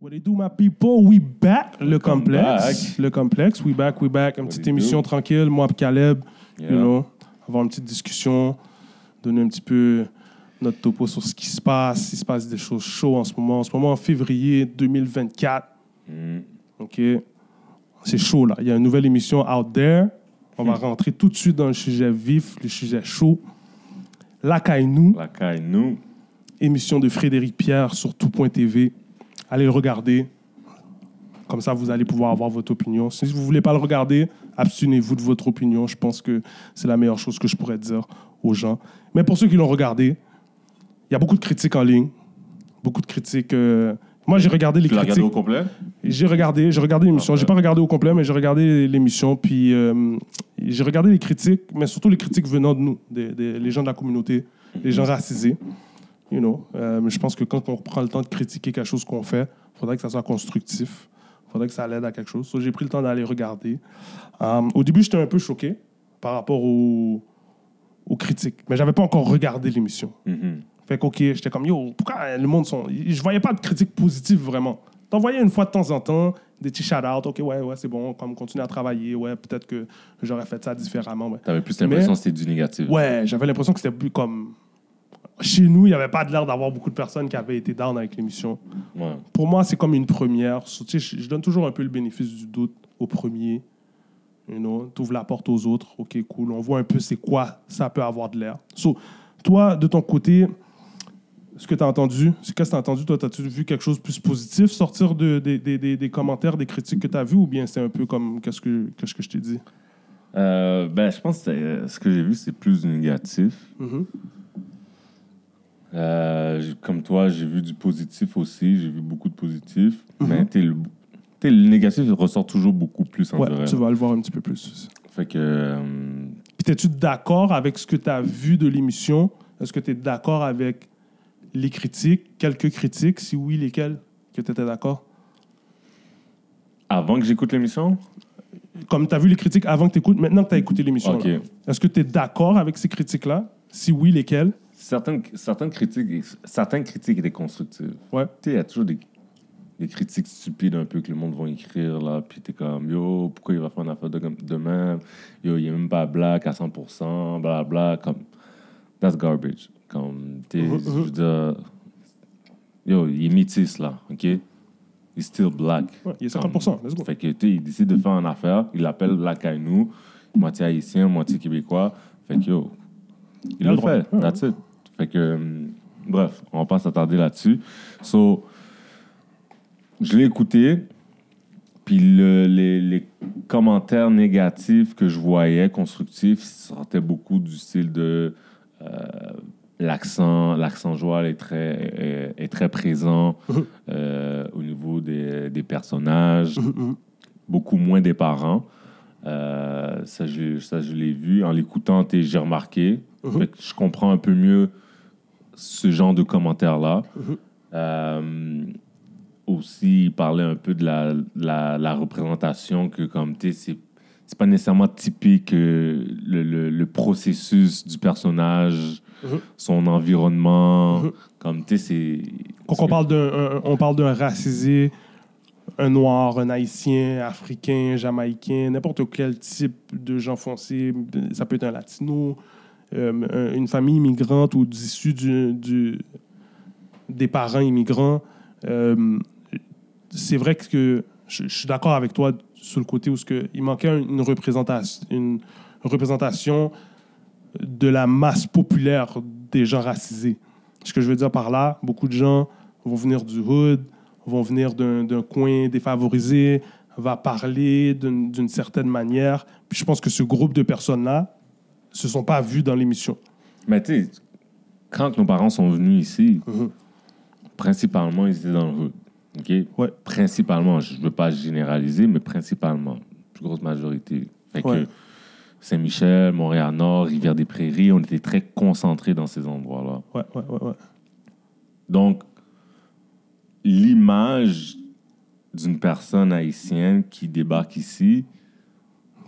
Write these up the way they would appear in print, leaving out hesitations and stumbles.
What they do, my people? We back, le complexe. Le complexe, we back. Une petite émission tranquille, moi et Caleb, you know, avoir une petite discussion, donner un petit peu notre topo sur ce qui se passe, il se passe des choses chaudes en ce moment. En ce moment, en février 2024, OK, c'est chaud, là. Il y a une nouvelle émission out there. On va rentrer tout de suite dans le sujet vif, le sujet chaud. La Kay Nou. La Kay Nou. Émission de Frédéric Pierre sur Tout.TV. Allez le regarder. Comme ça, vous allez pouvoir avoir votre opinion. Si vous ne voulez pas le regarder, abstenez-vous de votre opinion. Je pense que c'est la meilleure chose que je pourrais dire aux gens. Mais pour ceux qui l'ont regardé, il y a beaucoup de critiques en ligne. Beaucoup de critiques. Moi, j'ai regardé les critiques. Tu l'as regardé au complet? J'ai regardé l'émission. Je n'ai pas regardé au complet, mais j'ai regardé l'émission. Puis j'ai regardé les critiques, mais surtout les critiques venant de nous, les gens de la communauté, les gens racisés. You know, je pense que quand on prend le temps de critiquer quelque chose qu'on fait, il faudrait que ça soit constructif, il faudrait que ça l'aide à quelque chose. So, j'ai pris le temps d'aller regarder. Au début, j'étais un peu choqué par rapport aux critiques, mais je n'avais pas encore regardé l'émission. Fait que, OK, j'étais comme, yo, pourquoi le monde sont... Je voyais pas de critiques positives, vraiment. T'en voyais une fois de temps en temps, des petits shout-outs, OK, ouais, c'est bon, comme continuer à travailler, ouais, peut-être que j'aurais fait ça différemment. Ouais. T'avais plus l'impression que c'était du négatif. Ouais, j'avais l'impression que c'était plus comme... Chez nous, il n'y avait pas l'air d'avoir beaucoup de personnes qui avaient été down avec l'émission. Ouais. Pour moi, c'est comme une première. Tu sais, je donne toujours un peu le bénéfice du doute au premier. You know, tu ouvres la porte aux autres. OK, cool. On voit un peu c'est quoi ça peut avoir de l'air. So, toi, de ton côté, ce que tu as entendu, toi, as-tu vu quelque chose de plus positif sortir des commentaires, des critiques que tu as vues, ou bien c'est un peu comme qu'est-ce que je t'ai dit? Je pense que ce que j'ai vu, c'est plus négatif. Comme toi, j'ai vu du positif aussi. J'ai vu beaucoup de positif. Mais le négatif ressort toujours beaucoup plus. Ouais, tu vas le voir un petit peu plus. Fait que... Puis, es-tu d'accord avec ce que tu as vu de l'émission? Est-ce que tu es d'accord avec les critiques? Quelques critiques? Si oui, lesquelles que tu étais d'accord? Avant que j'écoute l'émission? Comme tu as vu les critiques avant que tu écoutes, maintenant que tu as écouté l'émission. Okay. Est-ce que tu es d'accord avec ces critiques-là? Si oui, lesquelles? Certaines critiques étaient constructives. Ouais. Tu sais, il y a toujours des critiques stupides un peu que le monde va écrire, là, puis t'es comme, yo, pourquoi il va faire une affaire de même? Yo, il est même pas black à 100%, blablabla, comme, that's garbage. Comme, tu sais, je veux dire, yo, il est métis, là, OK? He's still black. Ouais, il est 50%, let's go. Fait que, tu sais, il décide de faire une affaire, il l'appelle La Kay Nou, moitié haïtien, moitié québécois, fait que, yo, il le fait, that's it. Fait que, bref, on va pas s'attarder là-dessus. So, je l'ai écouté, puis les commentaires négatifs que je voyais, constructifs, sortaient beaucoup du style de l'accent joual est très présent au niveau des personnages, beaucoup moins des parents. Ça, je l'ai vu. En l'écoutant, j'ai remarqué. Fait que je comprends un peu mieux ce genre de commentaires-là. Aussi, il parlait un peu de la représentation que, comme, tu sais, c'est pas nécessairement typique le processus du personnage, son environnement. Comme, tu sais, on parle d'un racisé, un noir, un haïtien, africain, jamaïcain, n'importe quel type de gens foncés. Ça peut être un latino, une famille immigrante ou d'issue des parents immigrants. C'est vrai que je suis d'accord avec toi sur le côté où il manquait une représentation de la masse populaire des gens racisés. Ce que je veux dire par là, beaucoup de gens vont venir du hood, vont venir d'un coin défavorisé, va parler d'une certaine manière. Puis je pense que ce groupe de personnes-là se sont pas vus dans l'émission. Mais tu sais, quand nos parents sont venus ici, principalement, ils étaient dans le hood. OK? Ouais. Principalement, je veux pas généraliser, mais principalement, plus grosse majorité. Fait que Saint-Michel, Montréal-Nord, Rivière-des-Prairies, on était très concentrés dans ces endroits-là. Ouais. Donc, l'image d'une personne haïtienne qui débarque ici,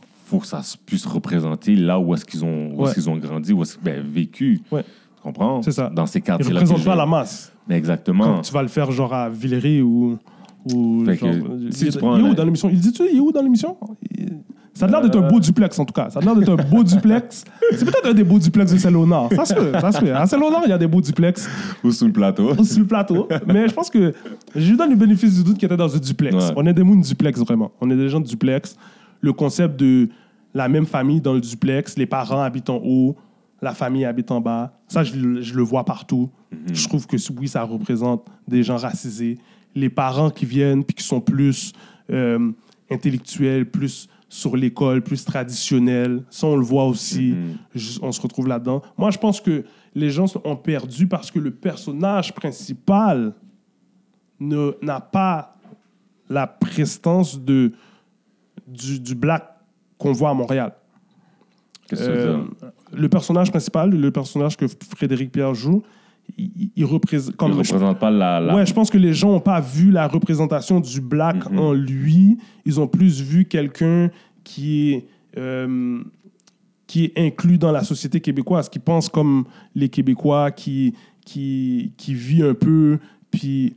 il faut que ça puisse représenter là où est-ce qu'ils ont, où est-ce qu'ils ont grandi, où est-ce qu'ils ont vécu. Ouais. Tu comprends? C'est ça. Dans ces quartiers-là. Ils ne représentent pas la masse. Mais exactement. Quand tu vas le faire genre à Villeray ou Ou fait genre, que, si il est où dans l'émission? Il dit-tu, il est où dans l'émission? Ça a l'air d'être un beau duplex, en tout cas. Ça a l'air d'être un beau duplex. C'est peut-être un des beaux duplex de Saint-Léonard. Ça se peut, ça se peut. À Saint-Léonard, il y a des beaux duplex. Ou sous le plateau. Ou sous le plateau. Mais je pense que je lui donne le bénéfice du doute qu'il était dans un duplex. Ouais. On est des mounes duplex, vraiment. On est des gens de duplex. Le concept de la même famille dans le duplex, les parents habitent en haut, la famille habite en bas. Ça, je le vois partout. Mm-hmm. Je trouve que oui, ça représente des gens racisés. Les parents qui viennent puis qui sont plus intellectuels, plus sur l'école, plus traditionnelle. Ça, on le voit aussi. Mm-hmm. On se retrouve là-dedans. Moi, je pense que les gens ont perdu parce que le personnage principal n'a pas la prestance du black qu'on voit à Montréal. Qu'est-ce que ça veut dire? Le personnage principal, le personnage que Frédéric Pierre joue, il représente... Il ne représente pas la... Ouais, je pense que les gens n'ont pas vu la représentation du black mm-hmm. en lui. Ils ont plus vu quelqu'un qui est inclus dans la société québécoise, qui pense comme les Québécois, qui vit un peu. Puis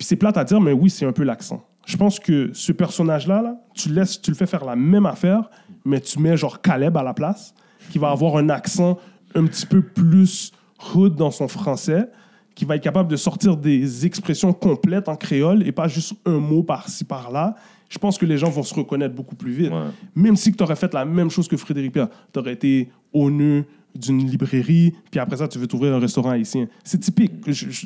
c'est plate à dire, mais oui, c'est un peu l'accent. Je pense que ce personnage-là, là, tu le fais faire la même affaire, mais tu mets genre Caleb à la place, qui va avoir un accent un petit peu plus... hood dans son français, qui va être capable de sortir des expressions complètes en créole et pas juste un mot par-ci, par-là. Je pense que les gens vont se reconnaître beaucoup plus vite. Ouais. Même si tu aurais fait la même chose que Frédéric Pierre, tu aurais été au nœud d'une librairie, puis après ça, tu veux t'ouvrir un restaurant haïtien. C'est typique.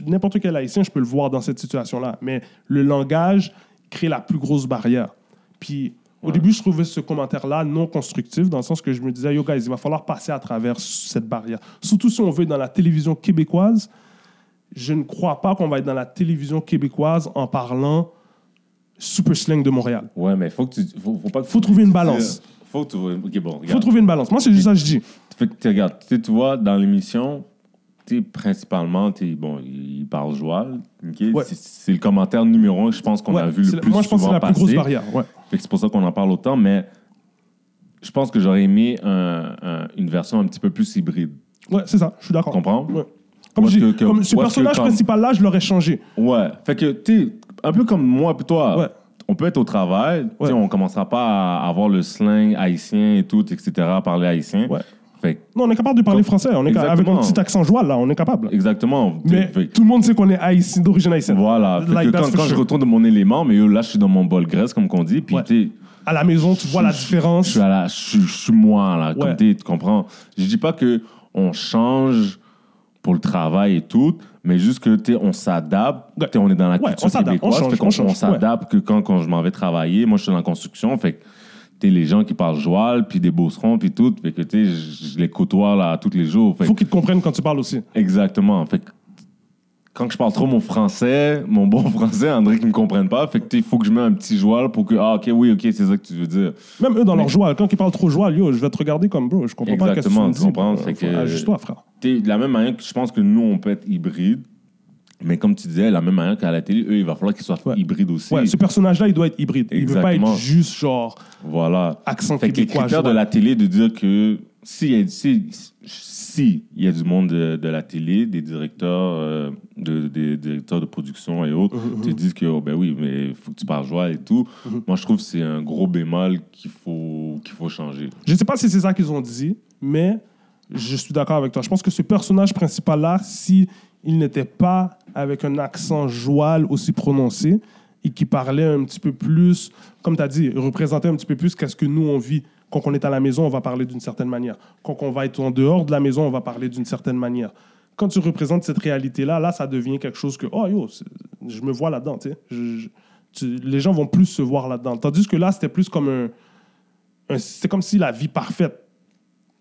N'importe quel haïtien, je peux le voir dans cette situation-là. Mais le langage crée la plus grosse barrière. Puis au début, je trouvais ce commentaire-là non constructif, dans le sens que je me disais, yo, guys, il va falloir passer à travers cette barrière. Surtout si on veut être dans la télévision québécoise, je ne crois pas qu'on va être dans la télévision québécoise en parlant super slang de Montréal. Ouais, mais il faut que tu... Faut pas que faut trouver une balance. Faut trouver... OK, bon, regarde. Faut trouver une balance. Moi, c'est juste ça que je dis. Fait que, regarde, tu vois, dans l'émission... principalement, bon, il parle joual. Okay? Ouais. C'est le commentaire numéro 1 que je pense qu'on a vu le plus souvent passer. Moi, je pense que c'est la plus grosse barrière. Ouais. Fait que c'est pour ça qu'on en parle autant, mais je pense que j'aurais aimé une version un petit peu plus hybride. Ouais, c'est ça. Je suis d'accord. Comprends? Ouais. Comme ce personnage principal-là, je l'aurais changé. Ouais. Fait que, tu sais, un peu comme moi et toi, ouais. On peut être au travail, ouais. On ne commencera pas à avoir le slang haïtien et tout, etc., à parler haïtien. Ouais. Non, on est capable de parler français. On est avec un petit accent joual, là, on est capable. Exactement. Mais tout le monde sait qu'on est haïtien, d'origine haïtienne. Voilà. Like quand je retourne de mon élément, mais là, je suis dans mon bol graisse, comme qu'on dit. Puis à la maison, tu vois la différence. Je suis moi, là, comme tu comprends. Je dis pas qu'on change pour le travail et tout, mais juste que on s'adapte. On est dans la culture québécoise. On s'adapte que quand je m'en vais travailler, moi, je suis dans la construction, fait que les gens qui parlent joual, puis des beaucerons, puis tout. Fait que, je les côtoie là tous les jours. Fait faut qu'ils te comprennent quand tu parles aussi. Exactement. Fait que, quand je parle trop mon bon français, André, qu'ils ne me comprennent pas. Fait que, il faut que je mette un petit joual pour que, c'est ça que tu veux dire. Même eux, dans leur joual, quand ils parlent trop joual, je vais te regarder comme, bro, je comprends pas qu'est-ce que tu me dis. Exactement, tu comprends. Ajuste-toi, frère. De la même manière que je pense que nous, on peut être hybride. Mais comme tu disais, la même manière qu'à la télé, eux, il va falloir qu'ils soient hybrides aussi. Ouais, ce personnage-là, il doit être hybride. Exactement. Il ne veut pas être juste, genre, accent fait québécois. Les critères de la télé de dire que si il y a du monde de la télé, des directeurs, des directeurs de production et autres, mm-hmm. Te disent que, oh, ben oui, mais il faut que tu parles joie et tout. Mm-hmm. Moi, je trouve que c'est un gros bémol qu'il faut changer. Je ne sais pas si c'est ça qu'ils ont dit, mais je suis d'accord avec toi. Je pense que ce personnage principal-là, il n'était pas avec un accent joual aussi prononcé et qui parlait un petit peu plus, comme tu as dit, représentait un petit peu plus qu'est-ce que nous, on vit. Quand on est à la maison, on va parler d'une certaine manière. Quand on va être en dehors de la maison, on va parler d'une certaine manière. Quand tu représentes cette réalité-là, là, ça devient quelque chose que, je me vois là-dedans, tu sais. Les gens vont plus se voir là-dedans. Tandis que là, c'était plus comme c'est comme si la vie parfaite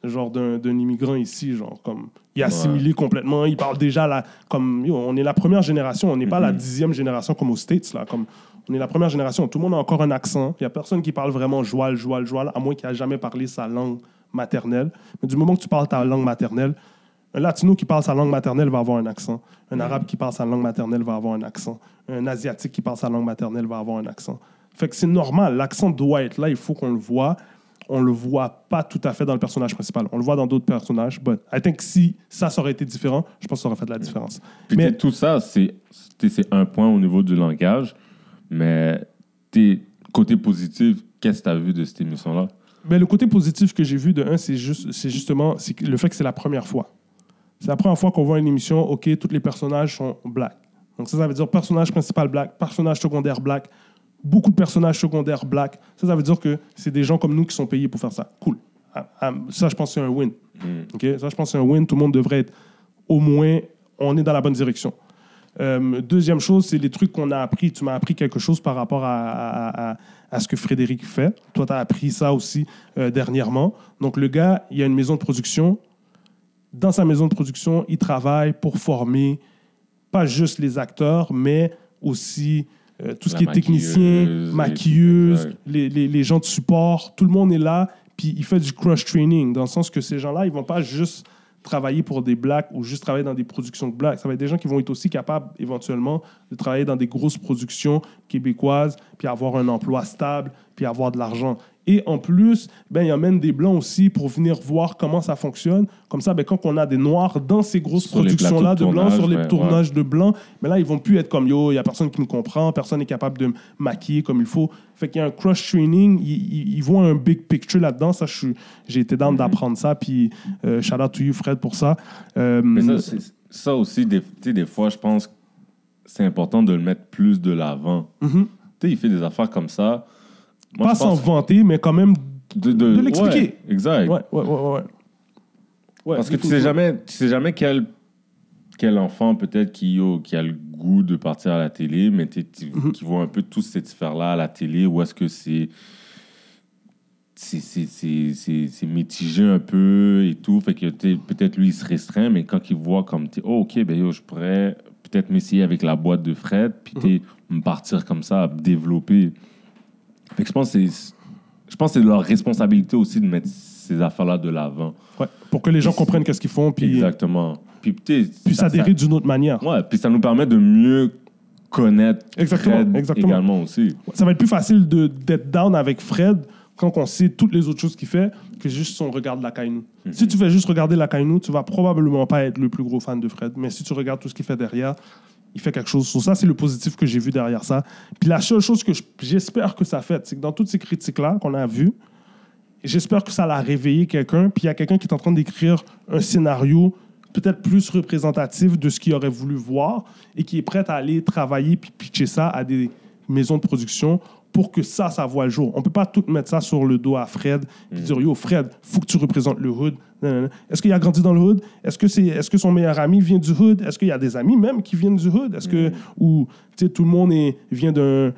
genre d'un immigrant ici, genre comme il est assimilé complètement, il parle déjà comme on est la première génération, on n'est pas la 10e génération comme aux States là, comme on est la première génération, tout le monde a encore un accent, il y a personne qui parle vraiment joual, à moins qu'il a jamais parlé sa langue maternelle. Mais du moment que tu parles ta langue maternelle, un latino qui parle sa langue maternelle va avoir un accent, un arabe qui parle sa langue maternelle va avoir un accent, un asiatique qui parle sa langue maternelle va avoir un accent. Fait que c'est normal, l'accent doit être là, il faut qu'on le voit. on le voit pas tout à fait dans le personnage principal. On le voit dans d'autres personnages. But I think si ça aurait été différent, je pense que ça aurait fait de la différence. Puis mais tout ça, c'est un point au niveau du langage, mais côté positif, qu'est-ce que tu as vu de cette émission-là? Mais le côté positif que j'ai vu de un, c'est justement le fait que c'est la première fois. C'est la première fois qu'on voit une émission, OK, tous les personnages sont black. Donc ça veut dire personnage principal black, personnage secondaire black, beaucoup de personnages secondaires black. Ça veut dire que c'est des gens comme nous qui sont payés pour faire ça. Cool. Ça, je pense que c'est un win. Okay? Ça, je pense que c'est un win. Tout le monde devrait être... Au moins, on est dans la bonne direction. Deuxième chose, c'est les trucs qu'on a appris. Tu m'as appris quelque chose par rapport à ce que Frédéric fait. Toi, tu as appris ça aussi dernièrement. Donc, le gars, il y a une maison de production. Dans sa maison de production, il travaille pour former pas juste les acteurs, mais aussi tout ce qui est technicien, maquilleuse, les gens de support. Tout le monde est là, puis il fait du cross-training, dans le sens que ces gens-là, ils vont pas juste travailler pour des blacks ou juste travailler dans des productions de blacks. Ça va être des gens qui vont être aussi capables, éventuellement, de travailler dans des grosses productions québécoises, puis avoir un emploi stable, puis avoir de l'argent. Et en plus, ben, il emmène des Blancs aussi pour venir voir comment ça fonctionne. Comme ça, ben, quand on a des Noirs dans ces grosses productions-là de Blancs, sur les tournages de Blancs, mais là, ils vont plus être comme « Yo, il n'y a personne qui me comprend, personne n'est capable de me maquiller comme il faut. » Fait qu'il y a un cross-training, ils voient un big picture là-dedans. Ça, j'ai été down d'apprendre ça, puis shout out to you, Fred, pour ça. Mais ça aussi, des fois, je pense que c'est important de le mettre plus de l'avant. Mm-hmm. Tu sais, il fait des affaires comme ça. Moi, pas s'en vanter, mais quand même de l'expliquer. Ouais, exact. Ouais, parce que tu sais jamais quel enfant peut-être qui a le goût de partir à la télé, mais qui voit un peu tous ces diffères-là à la télé, où est-ce que c'est mitigé un peu et tout. Fait que peut-être lui, il se restreint, mais quand il voit comme je pourrais peut-être m'essayer avec la boîte de Fred, puis me partir comme ça, développer... Fait que je pense que c'est leur responsabilité aussi de mettre ces affaires-là de l'avant. Ouais, pour que les gens comprennent qu'est-ce qu'ils font. Puis... Exactement. Puis s'adhérer d'une autre manière. Ouais, puis ça nous permet de mieux connaître Fred également aussi. Ça va être plus facile d'être down avec Fred quand on sait toutes les autres choses qu'il fait que juste si on regarde La Kay Nou. Si tu fais juste regarder La Kay Nou, tu vas probablement pas être le plus gros fan de Fred. Mais si tu regardes tout ce qu'il fait derrière... Il fait quelque chose sur ça. C'est le positif que j'ai vu derrière ça. Puis la seule chose que j'espère que ça fait, c'est que dans toutes ces critiques-là qu'on a vues, j'espère que ça l'a réveillé quelqu'un. Puis il y a quelqu'un qui est en train d'écrire un scénario peut-être plus représentatif de ce qu'il aurait voulu voir et qui est prêt à aller travailler puis pitcher ça à des maisons de production pour que ça voit le jour. On ne peut pas tout mettre ça sur le dos à Fred puis dire « Yo, Fred, il faut que tu représentes le hood. » Est-ce qu'il a grandi dans le hood? Est-ce que son meilleur ami vient du hood? Est-ce qu'il y a des amis même qui viennent du hood? Est-ce que ou tu sais tout le monde vient d'un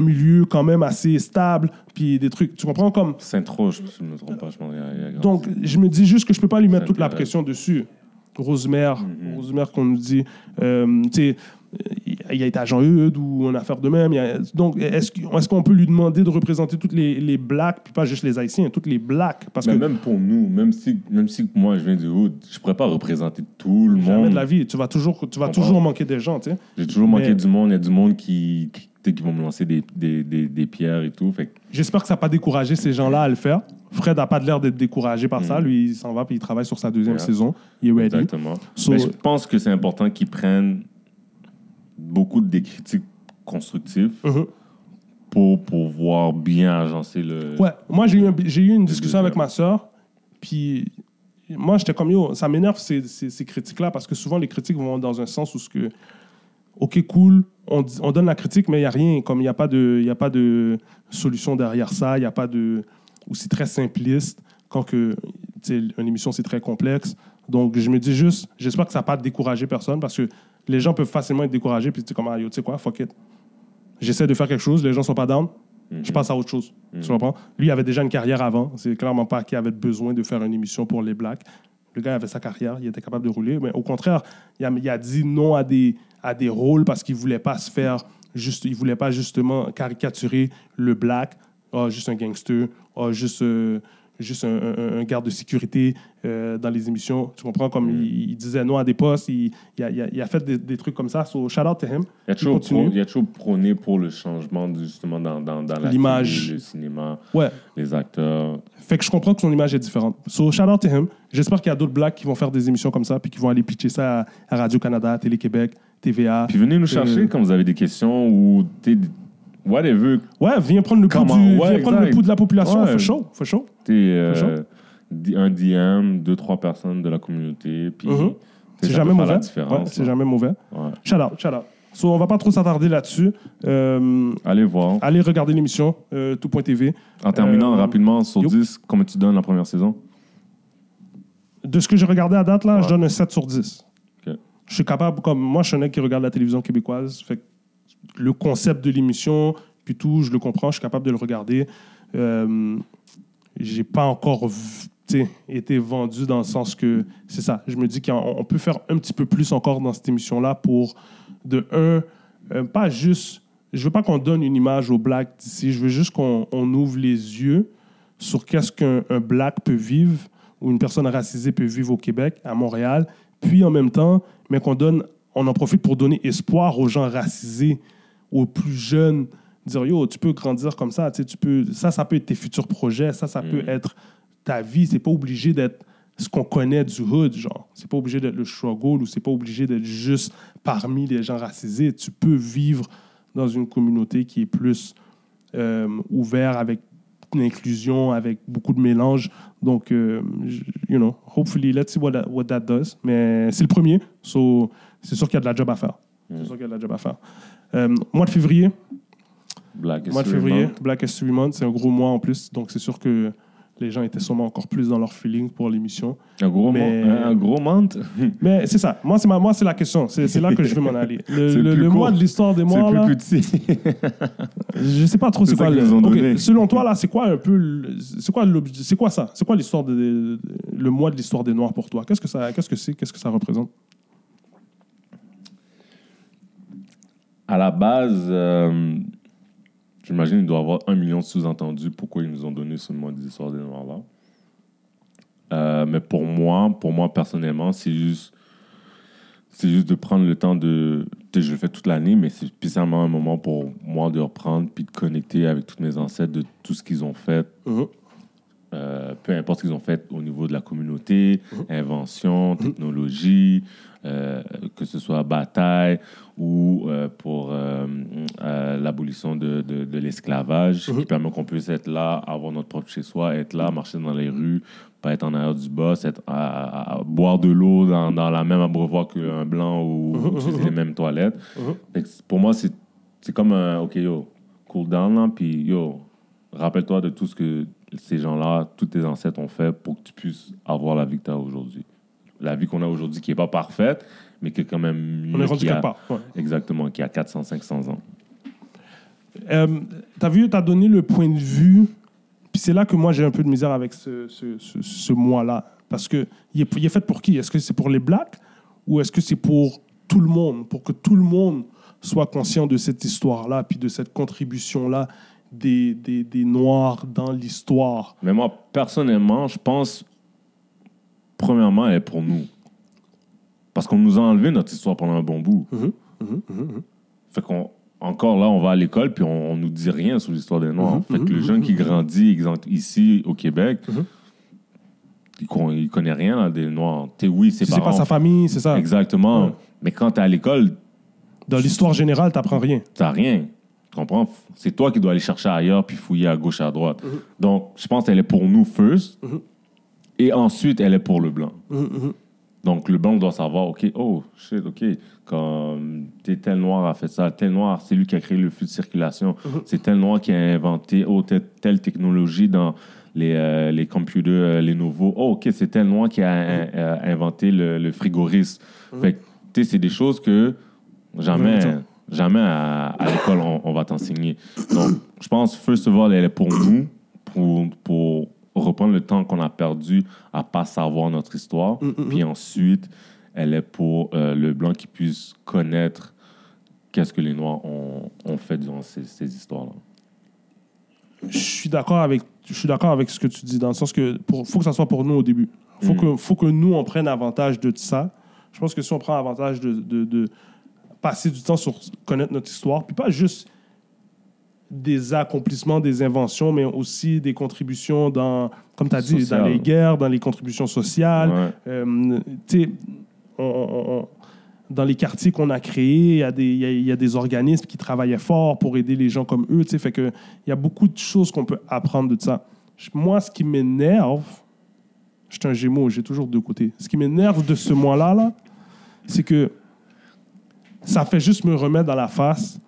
milieu quand même assez stable puis des trucs, tu comprends comme Sainte-Rose, si je ne me trompe pas, je pense qu'il y a grandi. Donc je me dis juste que je peux pas lui mettre toute la pression dessus. Rosemère qu'on nous dit tu sais il a été agent Eudes ou en affaire de même. Donc, est-ce qu'on peut lui demander de représenter toutes les blacks, puis pas juste les haïtiens, toutes les blacks? Parce mais que même pour nous, même si moi je viens du hood, je ne pourrais pas représenter tout le monde. Jamais de la vie. Tu vas toujours manquer des gens. Tu sais. J'ai toujours manqué du monde. Il y a du monde qui vont me lancer des pierres et tout. Fait que... J'espère que ça n'a pas découragé ces gens-là à le faire. Fred n'a pas l'air d'être découragé par ça. Lui, il s'en va, puis il travaille sur sa deuxième saison. Il est ready. Exactement. Mais je pense que c'est important qu'ils prennent beaucoup des critiques constructives pour pouvoir bien agencer le... Ouais, moi, j'ai eu une discussion avec ma soeur, puis moi, j'étais comme, yo, ça m'énerve ces critiques-là, parce que souvent, les critiques vont dans un sens où ce que... OK, cool, on donne la critique, mais il n'y a rien, comme il n'y a pas de solution derrière ça, il n'y a pas de... Ou c'est très simpliste, quand que, tu sais, une émission, c'est très complexe. Donc, je me dis juste, j'espère que ça n'a pas découragé personne, parce que les gens peuvent facilement être découragés, puis tu sais, quoi, fuck it. J'essaie de faire quelque chose, les gens sont pas down, je passe à autre chose. Tu comprends? Lui, il avait déjà une carrière avant. C'est clairement pas qu'il avait besoin de faire une émission pour les blacks. Le gars avait sa carrière, il était capable de rouler. Mais au contraire, il a dit non à des rôles parce qu'il voulait pas se faire... il voulait pas justement caricaturer le black. « Ah, juste un gangster. Ah, juste... juste un garde de sécurité dans les émissions. Tu comprends? Comme il disait non à des postes, il a fait des trucs comme ça. So, shout out to him. Il a toujours prôné pour le changement justement dans la l'image, le cinéma, ouais, les acteurs. Fait que je comprends que son image est différente. So, shout out to him. J'espère qu'il y a d'autres blacks qui vont faire des émissions comme ça puis qui vont aller pitcher ça à Radio-Canada, à Télé-Québec, TVA. Puis venez nous chercher quand vous avez des questions ou... Whatever. Ouais, viens prendre le pouls de la population. Ouais. For sure. T'es un DM, 2-3 personnes de la communauté. Puis c'est jamais mauvais. Ouais, c'est jamais mauvais. Ouais. Shout out. So, on va pas trop s'attarder là-dessus. Allez voir. Allez regarder l'émission, Tout.TV. En terminant rapidement, sur 10, comment tu donnes la première saison? De ce que j'ai regardé à date, là, je donne un 7 sur 10. Okay. Je suis capable, comme moi, je suis un mec qui regarde la télévision québécoise. Fait que le concept de l'émission, puis tout, je le comprends, je suis capable de le regarder. J'ai pas encore été vendu dans le sens que c'est ça. Je me dis qu'on peut faire un petit peu plus encore dans cette émission-là pour, de un, pas juste... Je veux pas qu'on donne une image aux Blacks d'ici, je veux juste qu'on ouvre les yeux sur qu'est-ce qu'un Black peut vivre ou une personne racisée peut vivre au Québec, à Montréal, puis en même temps, mais on en profite pour donner espoir aux gens racisés, aux plus jeunes, dire yo, tu peux grandir comme ça, tu peux, ça peut être tes futurs projets, ça peut être ta vie, c'est pas obligé d'être ce qu'on connaît du hood, genre, c'est pas obligé d'être le struggle ou c'est pas obligé d'être juste parmi les gens racisés, tu peux vivre dans une communauté qui est plus ouverte avec l'inclusion, avec beaucoup de mélange. Donc, you know, hopefully, let's see what that does. Mais c'est le premier, so c'est sûr qu'il y a de la job à faire. Mois de février. Black History Month, c'est un gros mois en plus, donc c'est sûr que les gens étaient sûrement encore plus dans leur feeling pour l'émission. Un gros month? Mais c'est ça. Moi, c'est la question. C'est là que je vais m'en aller. Le mois de l'histoire des mois, là... C'est plus petit. Je sais pas trop c'est quoi... Okay. Selon toi, là, c'est quoi un peu... C'est quoi ça? C'est quoi l'histoire le mois de l'histoire des Noirs pour toi? Qu'est-ce que ça représente? À la base... J'imagine qu'il doit y avoir 1 million de sous-entendus pourquoi ils nous ont donné ce mois des histoires des Noirs-là. Mais pour moi personnellement, c'est juste de prendre le temps de... Je le fais toute l'année, mais c'est spécialement un moment pour moi de reprendre puis de connecter avec tous mes ancêtres de tout ce qu'ils ont fait. Peu importe ce qu'ils ont fait au niveau de la communauté, invention, technologie... que ce soit bataille ou pour l'abolition de l'esclavage, qui permet qu'on puisse être là, avoir notre propre chez-soi, être là, marcher dans les rues, pas être en arrière du boss, être à boire de l'eau dans la même abreuvoir qu'un blanc ou utiliser les mêmes toilettes. Pour moi, c'est comme un OK, yo, cool down, là, puis yo, rappelle-toi de tout ce que ces gens-là, tous tes ancêtres ont fait pour que tu puisses avoir la vie que tu as aujourd'hui. La vie qu'on a aujourd'hui qui n'est pas parfaite, mais qui est quand même... On est rendu quelque part. Ouais. Exactement, qui a 400-500 ans. T'as donné le point de vue, puis c'est là que moi j'ai un peu de misère avec ce mois-là. Parce que il est fait pour qui? Est-ce que c'est pour les Blacks ou est-ce que c'est pour tout le monde? Pour que tout le monde soit conscient de cette histoire-là, puis de cette contribution-là des Noirs dans l'histoire. Mais moi, personnellement, je pense... Premièrement, elle est pour nous. Parce qu'on nous a enlevé notre histoire pendant un bon bout. Fait qu'encore là, on va à l'école puis on nous dit rien sur l'histoire des Noirs. Fait que le jeune qui grandit ici, au Québec, il connaît rien là, des Noirs. C'est pas sa famille, c'est ça. Exactement. Ouais. Mais quand t'es à l'école... Dans l'histoire générale, t'apprends rien. T'as rien. Tu comprends? C'est toi qui dois aller chercher ailleurs puis fouiller à gauche, à droite. Donc, je pense qu'elle est pour nous first. Et ensuite, elle est pour le blanc. Donc, le blanc doit savoir, OK, oh, shit, OK, quand tel noir a fait ça, tel noir, c'est lui qui a créé le flux de circulation, c'est tel noir qui a inventé telle technologie dans les computers, les nouveaux. Oh, OK, c'est tel noir qui a inventé le frigoriste. Fait que, tu sais, c'est des choses que jamais à l'école, on va t'enseigner. Donc, je pense, first of all, elle est pour nous, pour reprendre le temps qu'on a perdu à ne pas savoir notre histoire. Puis ensuite, elle est pour le blanc qui puisse connaître qu'est-ce que les Noirs ont fait durant ces histoires-là. Je suis d'accord avec ce que tu dis, dans le sens que faut que ça soit pour nous au début. Faut que nous, on prenne avantage de ça. Je pense que si on prend avantage de passer du temps sur connaître notre histoire, puis pas juste des accomplissements, des inventions, mais aussi des contributions dans, comme tu as dit, dans les guerres, dans les contributions sociales. Ouais. Tu sais, dans les quartiers qu'on a créés, il y a des organismes qui travaillaient fort pour aider les gens comme eux. Tu sais, fait que il y a beaucoup de choses qu'on peut apprendre de ça. Moi, ce qui m'énerve, je suis un Gémeaux, j'ai toujours deux côtés. Ce qui m'énerve de ce mois-là, c'est que ça fait juste me remettre dans la face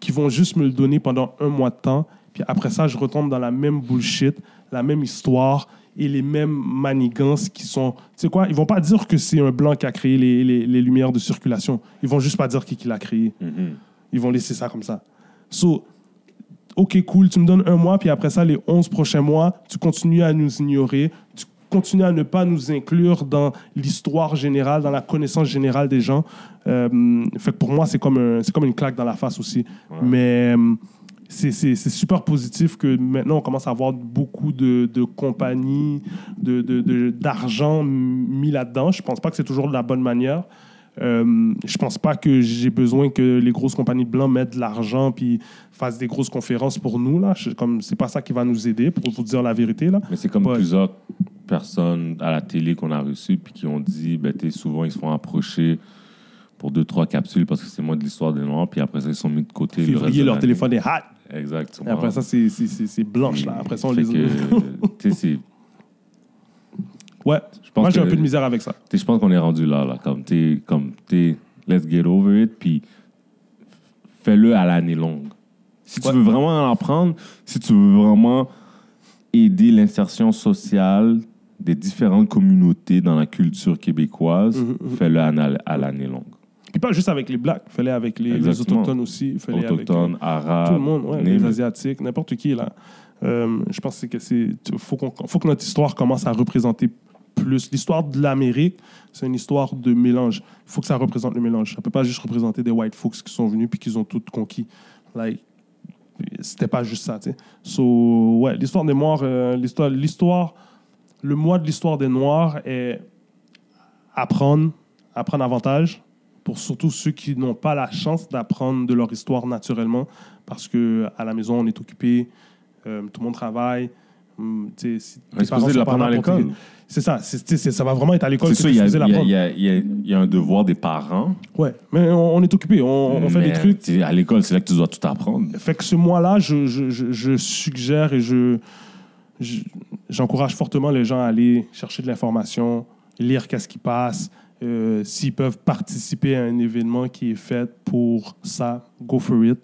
qu'ils vont juste me le donner pendant un mois de temps. Puis après ça, je retombe dans la même bullshit, la même histoire et les mêmes manigances qui sont... Tu sais quoi? Ils vont pas dire que c'est un blanc qui a créé les lumières de circulation. Ils vont juste pas dire qui l'a créé. Mm-hmm. Ils vont laisser ça comme ça. So, OK, cool, tu me donnes un mois, puis après ça, les 11 prochains mois, tu continues à nous ignorer, tu continues à ne pas nous inclure dans l'histoire générale, dans la connaissance générale des gens. Fait que pour moi, c'est comme une claque dans la face aussi. Ouais. Mais... C'est super positif que maintenant, on commence à avoir beaucoup de compagnies, d'argent mis là-dedans. Je ne pense pas que c'est toujours de la bonne manière. Je ne pense pas que j'ai besoin que les grosses compagnies de blancs mettent de l'argent puis fassent des grosses conférences pour nous. Ce n'est pas ça qui va nous aider, pour vous dire la vérité. Là. Mais c'est comme plusieurs personnes à la télé qu'on a reçues puis qui ont dit souvent, ils se font approcher... pour 2-3 capsules parce que c'est moins de l'histoire des Noirs, puis après ça, ils sont mis de côté. Février, leur téléphone est hot. Exactement. Et après ça, c'est blanche, là. Après ça, on les... Tu sais, c'est... Ouais, moi, j'ai un peu de misère avec ça. Je pense qu'on est rendu là. Comme, let's get over it, puis fais-le à l'année longue. Si tu veux vraiment en apprendre, si tu veux vraiment aider l'insertion sociale des différentes communautés dans la culture québécoise, fais-le à l'année longue. Puis pas juste avec les Blacks, fallait avec les Autochtones aussi. Autochtones, Arabes, tout le monde, les Asiatiques, n'importe qui. Là. Je pense que faut que notre histoire commence à représenter plus. L'histoire de l'Amérique, c'est une histoire de mélange. Il faut que ça représente le mélange. Ça ne peut pas juste représenter des white folks qui sont venus puis qu'ils ont tout conquis. Like, c'était pas juste ça. T'sais. So, ouais, l'histoire des Noirs, le mois de l'histoire des Noirs est apprendre avantage. Pour surtout ceux qui n'ont pas la chance d'apprendre de leur histoire naturellement, parce qu'à la maison, on est occupé, tout le monde travaille. Si c'est supposé de l'apprendre à l'école. C'est ça, ça va vraiment être à l'école. C'est ça, il y a un devoir des parents. Oui, mais on est occupé, on fait des trucs. À l'école, c'est là que tu dois tout apprendre. Fait que ce mois-là, je suggère et j'encourage fortement les gens à aller chercher de l'information, lire qu'est-ce qui passe. S'ils peuvent participer à un événement qui est fait pour ça, go for it.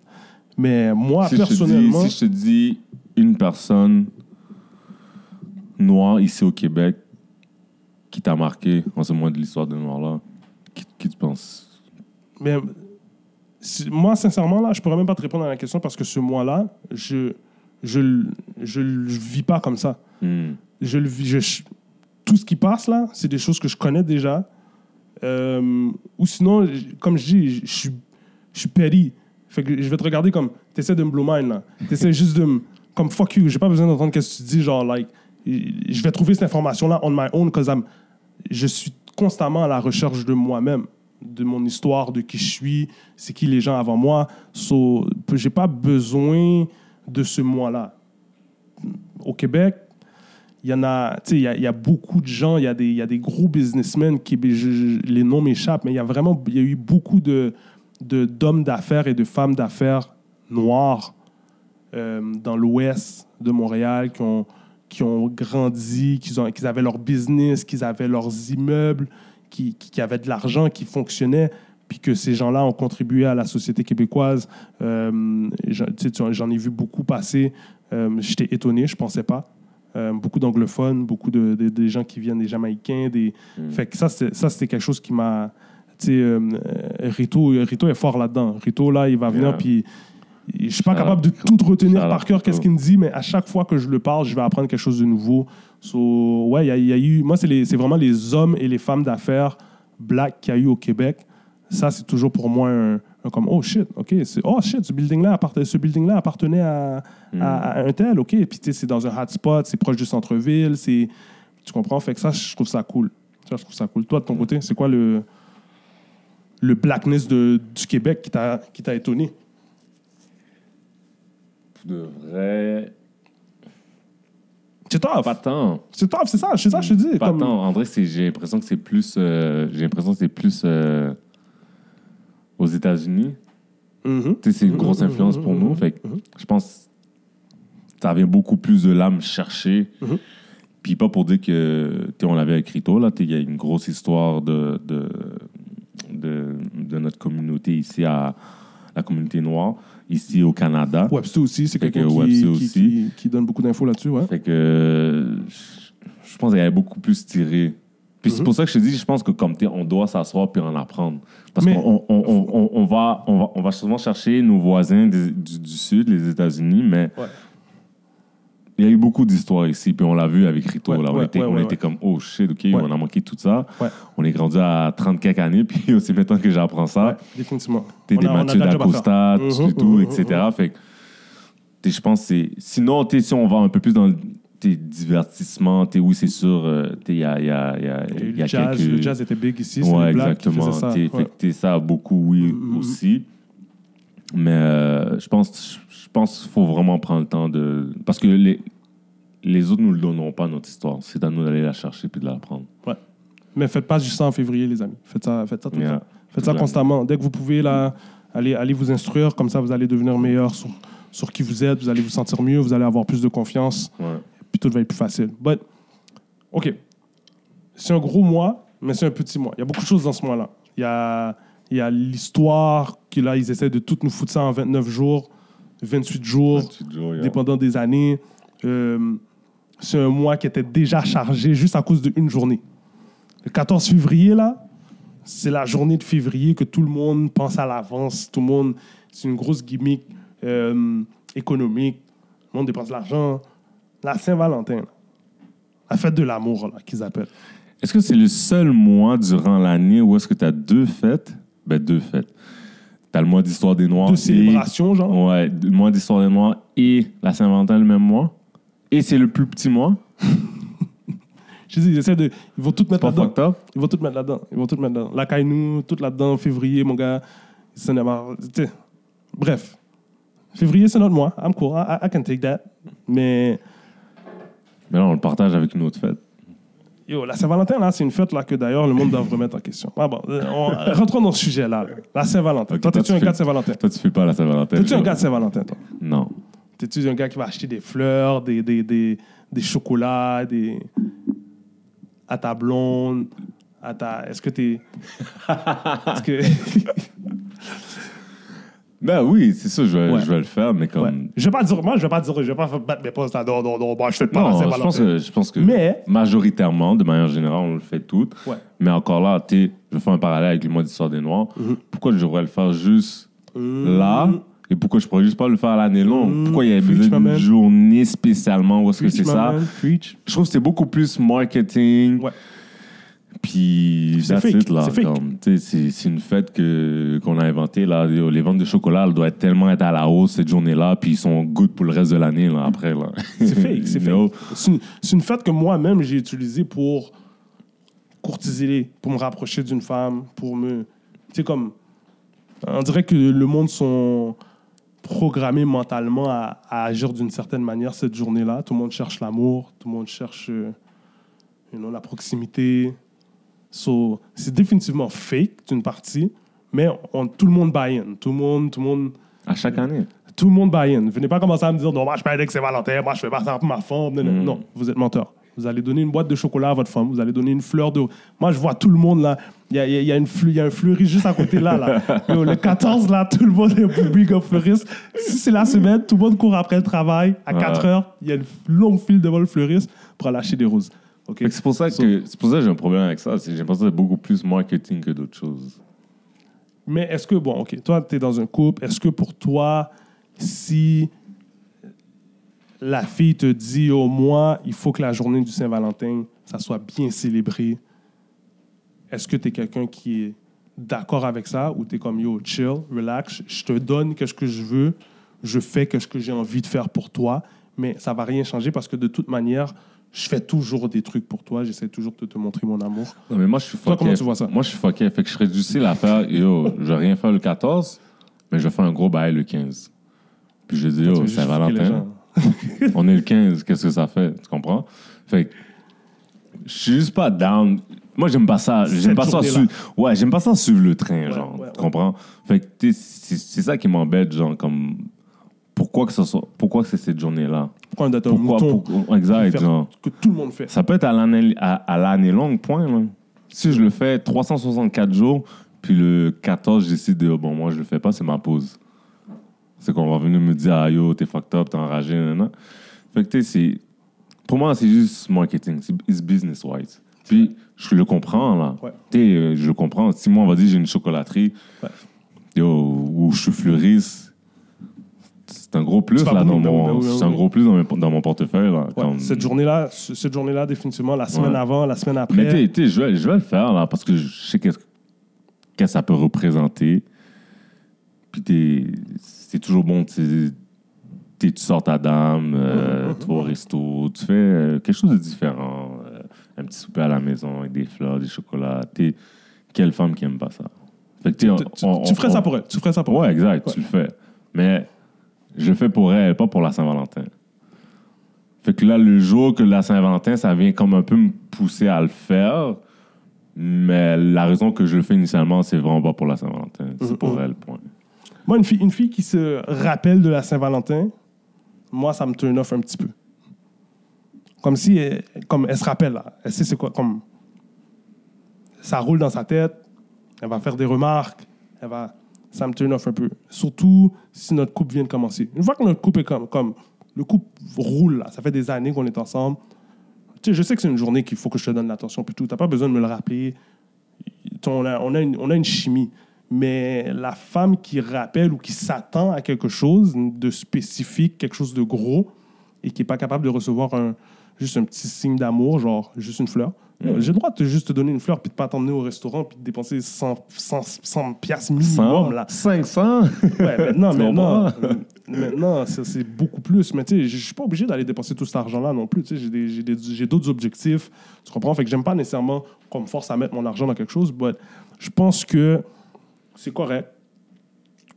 Mais moi, personnellement... si je te dis une personne noire ici au Québec qui t'a marqué en ce moment de l'histoire de Noir-là, qui tu penses? Mais, moi, sincèrement, là, je ne pourrais même pas te répondre à la question parce que ce mois-là, je le vis pas comme ça. Je le vis... tout ce qui passe, là, c'est des choses que je connais déjà. Ou sinon, comme je dis, je suis petty. Fait que je vais te regarder comme, t'essaies de me blow mine, là. T'essaies juste de me... Comme, fuck you, j'ai pas besoin d'entendre ce que tu dis, genre, like... Je vais trouver cette information-là on my own, cause je suis constamment à la recherche de moi-même, de mon histoire, de qui je suis, c'est qui les gens avant moi. So, j'ai pas besoin de ce moi-là. Au Québec... Il y a beaucoup de gens, il y a des gros businessmen qui les noms m'échappent, mais il y a eu beaucoup de d'hommes d'affaires et de femmes d'affaires noires dans l'ouest de Montréal qui ont grandi, qui avaient leur business, qui avaient leurs immeubles, qui avaient de l'argent, qui fonctionnaient, puis que ces gens-là ont contribué à la société québécoise. J'en ai vu beaucoup passer. J'étais étonné, je pensais pas. Beaucoup d'anglophones, beaucoup de gens qui viennent des Jamaïcains, fait que ça c'est quelque chose qui m'a, Rito est fort là-dedans. Rito là, il va venir puis je suis pas capable de tout retenir par cœur qu'est-ce qu'il me dit, mais à chaque fois que je le parle, je vais apprendre quelque chose de nouveau. So, ouais, il y a eu moi c'est vraiment les hommes et les femmes d'affaires Black qu'il y a eu au Québec. Ça c'est toujours pour moi un Comme, oh shit, ok, c'est, oh shit, ce building-là appartenait à un tel, ok. Puis tu sais, c'est dans un hotspot, c'est proche du centre-ville, c'est. Tu comprends? Fait que ça, je trouve ça cool. Toi, de ton côté, c'est quoi le blackness du Québec qui t'a étonné? Pour de vrai. C'est tough. Pas tant. C'est ça, je te dis. Pas tant. En vrai, j'ai l'impression que c'est plus. Aux États-Unis. Mm-hmm. Tu sais, c'est une grosse influence pour nous. Fait que je pense que ça vient beaucoup plus de l'âme cherchée. Mm-hmm. Puis pas pour dire que, tu sais, on l'avait écrit tôt, là, tu sais, il y a une grosse histoire de notre communauté ici, à la communauté noire, ici au Canada. Webster aussi, c'est quelqu'un qui donne beaucoup d'infos là-dessus, ouais. Fait que je pense qu'il y avait beaucoup plus tiré. Puis c'est pour ça que je te dis, je pense que comme tu sais, on doit s'asseoir puis en apprendre. Parce qu'on va souvent chercher nos voisins du Sud, les États-Unis, mais... Ouais. Il y a eu beaucoup d'histoires ici, puis on l'a vu avec Rito. On était comme, oh shit, ok, on a manqué tout ça. Ouais. On est grandi à 30 quelques années, puis aussi maintenant que j'apprends ça. Ouais, définitivement. T'es des Mathieu d'Acosta, tout, etc. Fait que, je pense que c'est. Sinon, si on va un peu plus dans tes divertissements, oui, c'est sûr, il y a quelques. Le jazz était big ici, c'est les Blacks qui faisaient ça. Fait que t'es ça beaucoup, oui, aussi. Mais je pense qu'il faut vraiment prendre le temps de... Parce que les autres ne nous le donneront pas, notre histoire. C'est à nous d'aller la chercher puis de la prendre. Ouais. Mais faites pas juste ça en février, les amis. Faites ça tout le temps. Faites ça constamment. Dès que vous pouvez, là, allez vous instruire. Comme ça, vous allez devenir meilleur sur qui vous êtes. Vous allez vous sentir mieux. Vous allez avoir plus de confiance. Ouais. Puis tout va être plus facile. But, OK. C'est un gros mois, mais c'est un petit mois. Il y a beaucoup de choses dans ce mois-là. Il y a l'histoire que là, ils essaient de tout nous foutre ça en 29 jours. 28 jours, dépendant des années. C'est un mois qui était déjà chargé juste à cause d'une journée. Le 14 février, là, c'est la journée de février que tout le monde pense à l'avance. Tout le monde, c'est une grosse gimmick économique. Tout le monde dépense de l'argent. La Saint-Valentin, là. La fête de l'amour, là, qu'ils appellent. Est-ce que c'est le seul mois durant l'année où est-ce que tu as deux fêtes? Ben, deux fêtes. T'as le mois d'histoire des Noirs. De célébration, genre. Ouais, le mois d'histoire des Noirs et la Saint-Valentin le même mois. Et c'est le plus petit mois. Je dis, ils vont tout mettre là-dedans. La Kay Nou, tout là-dedans. Février, mon gars. Bref. Février, c'est notre mois. I'm cool. I can take that. Mais là, on le partage avec une autre fête. Yo, la Saint-Valentin, là, c'est une fête là, que d'ailleurs le monde doit remettre en question. Ah bon, rentrons dans ce sujet-là. La Saint-Valentin. Okay, toi, t'es-tu un gars de Saint-Valentin? Toi, tu fais pas la Saint-Valentin. T'es-tu un gars de Saint-Valentin, toi? Non. T'es-tu un gars qui va acheter des fleurs, des chocolats, des. À ta blonde, à ta. Est-ce que t'es. Est-ce que. Ben oui, c'est ça, je vais le faire, mais comme... Ouais. Je vais pas battre mes postes, je fais pas la Saint-Valentin. Je pense que majoritairement, de manière générale, on le fait tout. Ouais. Mais encore là, je fais un parallèle avec le mois d'histoire des Noirs. Mm-hmm. Pourquoi je devrais le faire juste là? Et pourquoi je pourrais juste pas le faire à l'année longue? Pourquoi il y avait besoin d'une journée spécialement? Où est-ce que c'est ça? Je trouve que c'est beaucoup plus marketing. Ouais. Puis c'est fake. Là, c'est, comme, c'est une fête qu'on a inventée. Les ventes de chocolat elles doivent tellement être à la hausse cette journée-là, puis ils sont good pour le reste de l'année là, après. Là. C'est fake, c'est fake. No. C'est une fête que moi-même, j'ai utilisée pour courtiser, pour me rapprocher d'une femme, pour me... Tu sais, comme... On dirait que le monde sont programmés mentalement à agir d'une certaine manière cette journée-là. Tout le monde cherche l'amour, tout le monde cherche la proximité... So, c'est définitivement fake d'une partie, mais tout le monde buy-in. Tout le monde... À chaque année. Tout le monde buy-in. Venez pas commencer à me dire « Non, moi, je paye avec Saint-Valentin, moi, je fais pas ça pour ma femme. » Non, vous êtes menteur. Vous allez donner une boîte de chocolat à votre femme, vous allez donner une fleur de... Moi, je vois tout le monde, là. Il y a un fleuriste juste à côté, là. Yo, le 14, là, tout le monde est plus big of fleuriste. Si c'est la semaine, tout le monde court après le travail. À 4 heures, il y a une longue file devant le fleuriste pour aller acheter des roses. Okay. C'est pour ça que j'ai un problème avec ça. J'ai l'impression que c'est beaucoup plus marketing que d'autres choses. Mais est-ce que, bon, OK, toi, tu es dans un couple. Est-ce que pour toi, si la fille te dit, oh, moi, il faut que la journée du Saint-Valentin, ça soit bien célébré, est-ce que tu es quelqu'un qui est d'accord avec ça ou t'es comme yo, chill, relax, je te donne ce que je veux, je fais ce que j'ai envie de faire pour toi, mais ça va rien changer parce que de toute manière, je fais toujours des trucs pour toi, j'essaie toujours de te montrer mon amour. Non, mais moi, je suis fucké. Toi, comment tu vois ça? Moi, je suis fucké. Fait que je serais difficile à faire, yo, je vais rien faire le 14, mais je vais faire un gros bail le 15. Puis je dis, yo, Saint-Valentin. On est le 15, qu'est-ce que ça fait? Tu comprends? Fait que je suis juste pas down. Moi, j'aime pas ça. J'aime pas ça, ouais, j'aime pas ça suivre le train, ouais, genre. Ouais, ouais. Tu comprends? Fait que c'est ça qui m'embête, genre, comme. Pourquoi que, pourquoi que c'est cette journée-là? Pourquoi on doit être un mouton? Exact. Que tout le monde fait. Ça peut être à l'année longue, point. Là. Si je le fais 364 jours, puis le 14, je décide de... Bon, moi, je le fais pas, c'est ma pause. C'est qu'on va venir me dire, ah yo, t'es fucked up, t'es enragé, nanana. Fait que, tu sais, pour moi, c'est juste marketing. It's business-wise. Puis, je le comprends, là. Ouais. Tu sais, je le comprends. Si moi, on va dire, j'ai une chocolaterie, ouais. Yo, ou je suis fleuriste... C'est un gros plus là dans mon portefeuille. Là, ouais, comme... cette journée-là, définitivement, la semaine avant, la semaine après. Mais je vais le faire là, parce que je sais qu'est-ce que ça peut représenter. Puis c'est toujours bon, tu sors ta dame, tu vas au resto, tu fais quelque chose de différent. Un petit souper à la maison avec des fleurs, des chocolats. Quelle femme qui aime pas ça? Fait que, tu ferais ça pour elle. Ouais, exact, ouais. Tu le fais. Mais... Je le fais pour elle, pas pour la Saint-Valentin. Fait que là, le jour que la Saint-Valentin, ça vient comme un peu me pousser à le faire, mais la raison que je le fais initialement, c'est vraiment pas pour la Saint-Valentin. C'est pour elle, point. Moi, une fille qui se rappelle de la Saint-Valentin, moi, ça me turn off un petit peu. Comme si elle se rappelle, là. Elle sait c'est quoi, comme... Ça roule dans sa tête, elle va faire des remarques, elle va... Ça me turn off un peu. Surtout si notre couple vient de commencer. Une fois que notre couple est comme le couple roule, là. Ça fait des années qu'on est ensemble. Tu sais, je sais que c'est une journée qu'il faut que je te donne l'attention. Puis tout. T'as pas besoin de me le rappeler. On a une chimie. Mais la femme qui rappelle ou qui s'attend à quelque chose de spécifique, quelque chose de gros, et qui est pas capable de recevoir juste un petit signe d'amour, genre juste une fleur. J'ai le droit de juste te donner une fleur puis de pas t'emmener au restaurant puis de dépenser 100 piastres minimum. Là. 500? Ouais, maintenant, c'est beaucoup plus. Mais tu sais, je suis pas obligé d'aller dépenser tout cet argent-là non plus. Tu sais, j'ai d'autres objectifs. Tu comprends? Fait que j'aime pas nécessairement qu'on me force à mettre mon argent dans quelque chose. Mais je pense que c'est correct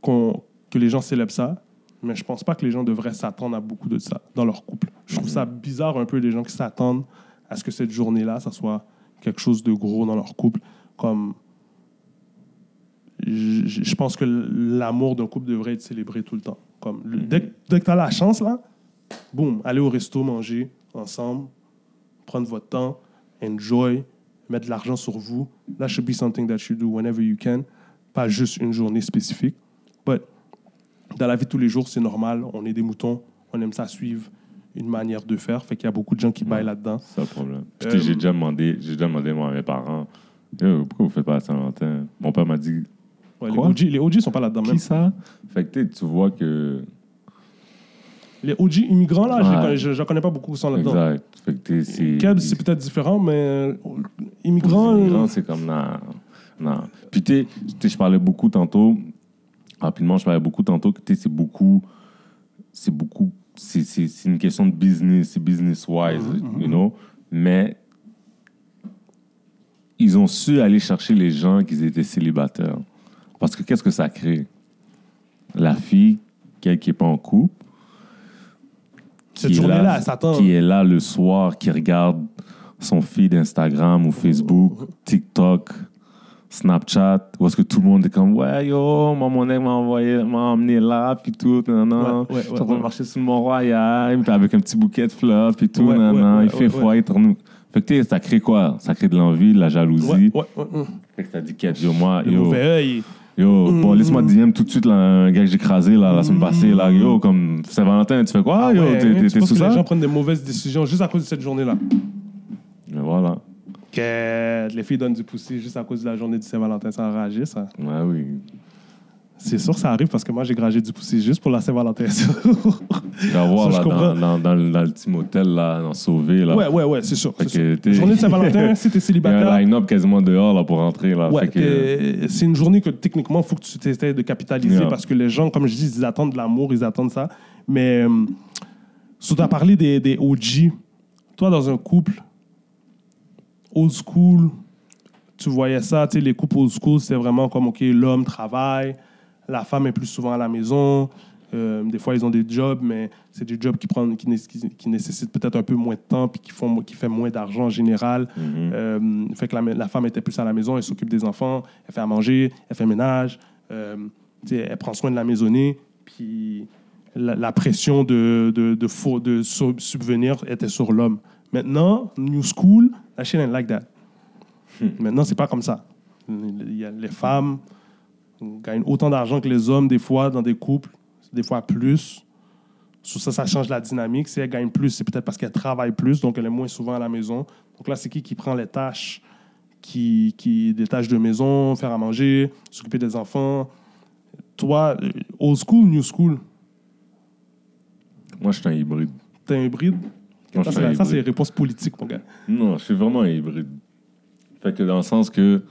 que les gens célèbrent ça. Mais je pense pas que les gens devraient s'attendre à beaucoup de ça dans leur couple. Je trouve ça bizarre un peu, les gens qui s'attendent à ce que cette journée-là, ça soit quelque chose de gros dans leur couple. Comme... Je pense que l'amour d'un couple devrait être célébré tout le temps. Comme dès que tu as la chance, là, boum, aller au resto, manger ensemble, prendre votre temps, enjoy, mettre de l'argent sur vous. That should be something that you do whenever you can. Pas juste une journée spécifique. But dans la vie de tous les jours, c'est normal. On est des moutons. On aime ça suivre une manière de faire. Fait qu'il y a beaucoup de gens qui baillent là-dedans. C'est ça le problème. Puis j'ai déjà demandé moi, à mes parents, pourquoi vous faites pas la Saint-Valentin? Mon père m'a dit, ouais, quoi? Les OG sont pas là-dedans même. Qui ça? Fait que tu vois que... Les OG immigrants, là, je connais pas beaucoup qui sont là-dedans. Exact. Fait que c'est peut-être différent, mais immigrants... Les immigrants, c'est comme... Non. Puis je parlais beaucoup tantôt... Rapidement, je parlais beaucoup tantôt que c'est une question de business, c'est business-wise, you know. Mais ils ont su aller chercher les gens qui étaient célibataires. Parce que qu'est-ce que ça crée? La fille qui n'est pas en couple, qui est là le soir, qui regarde son feed Instagram ou Facebook, TikTok... Snapchat, où est-ce que tout le monde est comme « Ouais, yo, mon ex m'a emmené là, puis tout, nanana. Je suis en train de marcher sur le Mont-Royal, puis avec un petit bouquet de fleurs, puis tout, nanana. Il fait froid, il tourne. » Fait que ça crée quoi? Ça crée de l'envie, de la jalousie. Fait que ça dit « Yo, moi, yo. » Le mauvais œil. Yo, bon, laisse-moi DM tout de suite là, un gars que j'ai écrasé là, la semaine passée, là, yo, comme Saint-Valentin, tu fais quoi? Yo, t'es sous ça? Je pense que les gens prennent des mauvaises décisions juste à cause de cette journée-là. Et voilà. Que les filles donnent du poussé juste à cause de la journée du Saint-Valentin, ça enragit, ça. Ouais, oui. C'est sûr que ça arrive parce que moi, j'ai grangé du poussé juste pour la Saint-Valentin. Tu vas voir ça, là, dans le petit motel, là, dans Sauvé. Là. Ouais, c'est sûr. C'est journée de Saint-Valine, si t'es célibataire. Il y a un line-up quasiment dehors là, pour rentrer. Là. Ouais, c'est une journée que techniquement, il faut que tu t'essayes de capitaliser parce que les gens, comme je dis, ils attendent de l'amour, ils attendent ça. Mais si tu as parlé des OG, toi, dans un couple old school, tu voyais ça, tu sais, les couples old school, c'est vraiment comme, OK, l'homme travaille. La femme est plus souvent à la maison. Des fois, ils ont des jobs, mais c'est des jobs qui nécessitent peut-être un peu moins de temps puis qui font moins d'argent en général. Mm-hmm. Fait que la femme était plus à la maison, elle s'occupe des enfants, elle fait à manger, elle fait ménage, elle prend soin de la maisonnée. Puis la pression de subvenir était sur l'homme. Maintenant, new school, la chaîne est like that. Maintenant, c'est pas comme ça. Les femmes gagnent autant d'argent que les hommes, des fois, dans des couples, des fois plus. Sur ça, ça change la dynamique. Si elle gagne plus, c'est peut-être parce qu'elle travaille plus, donc elle est moins souvent à la maison. Donc là, c'est qui prend les tâches, des tâches de maison, faire à manger, s'occuper des enfants. Toi, old school, new school? Moi, je suis un hybride. T'es un hybride? Moi, ça, c'est les réponses politiques, mon gars. Non, je suis vraiment un hybride. Fait que dans le sens que...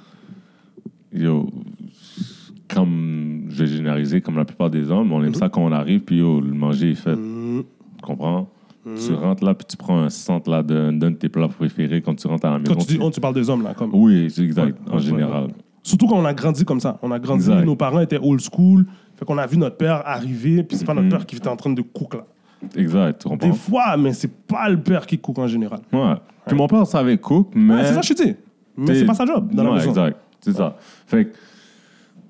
Comme je vais généraliser, comme la plupart des hommes, on aime ça quand on arrive, puis le manger est fait. Tu comprends? Tu rentres là, puis tu prends un centre là d'un de tes plats préférés quand tu rentres à la maison. Quand tu dis on, tu parles des hommes là, comme. Oui, c'est exact, en général. Surtout quand on a grandi comme ça. On a grandi, nos parents étaient old school, fait qu'on a vu notre père arriver, puis c'est pas notre père qui était en train de cook là. Exact, tu comprends? Des fois, mais c'est pas le père qui cook en général. Ouais. Puis mon père savait cook, mais. Ouais, c'est ça, je te dis. Mais c'est pas sa job dans la maison. Exact, c'est ça. Fait que.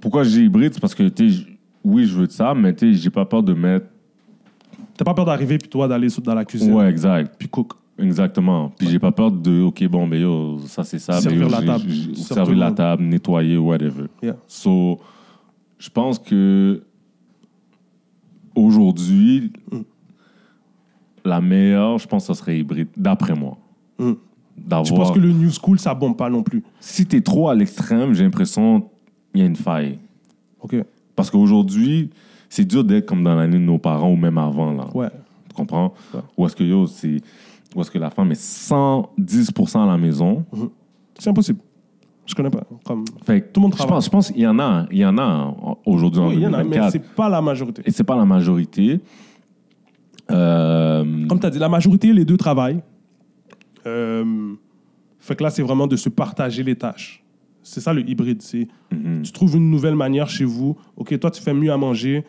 Pourquoi j'ai hybride? C'est parce que, oui, je veux de ça, mais j'ai pas peur de mettre... T'as pas peur d'arriver, puis toi, d'aller dans la cuisine. Ouais, exact. Puis cook. Exactement. Puis j'ai pas peur de, OK, bon, mais ça, c'est ça. Servir la table. Servir la table, nettoyer, whatever. Yeah. So, je pense que aujourd'hui, la meilleure, je pense que ça serait hybride, d'après moi. Je pense que le new school, ça bombe pas non plus. Si t'es trop à l'extrême, j'ai l'impression... Il y a une faille. OK. Parce qu'aujourd'hui, c'est dur d'être comme dans l'année de nos parents ou même avant, là. Ouais. Tu comprends? Ouais. Où est-ce que la femme est 110% à la maison? Mm-hmm. C'est impossible. Je connais pas. Comme... Fait que tout le monde travaille. Je pense qu'il y en a. Il y en a aujourd'hui en 2024. Oui, il y en a, mais c'est pas la majorité. Et c'est pas la majorité. Comme tu as dit, la majorité, les deux travaillent. Fait que là, c'est vraiment de se partager les tâches. C'est ça le hybride, c'est tu trouves une nouvelle manière chez vous. OK, toi tu fais mieux à manger,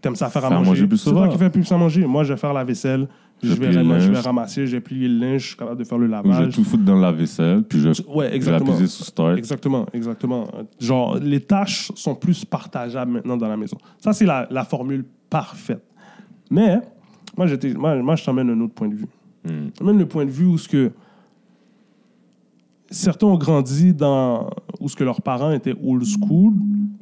t'aimes ça faire à manger. C'est toi qui fais plus à manger. Moi je vais faire la vaisselle, je vais ramasser, je vais plier le linge, je suis capable de faire le lavage. Je vais tout foutre dans la vaisselle, puis je vais appuyer sur start. Exactement. Genre les tâches sont plus partageables maintenant dans la maison. Ça c'est la formule parfaite. Mais moi je t'emmène un autre point de vue. Je t'emmène le point de vue où ce que certains ont grandi dans où ce que leurs parents étaient old school,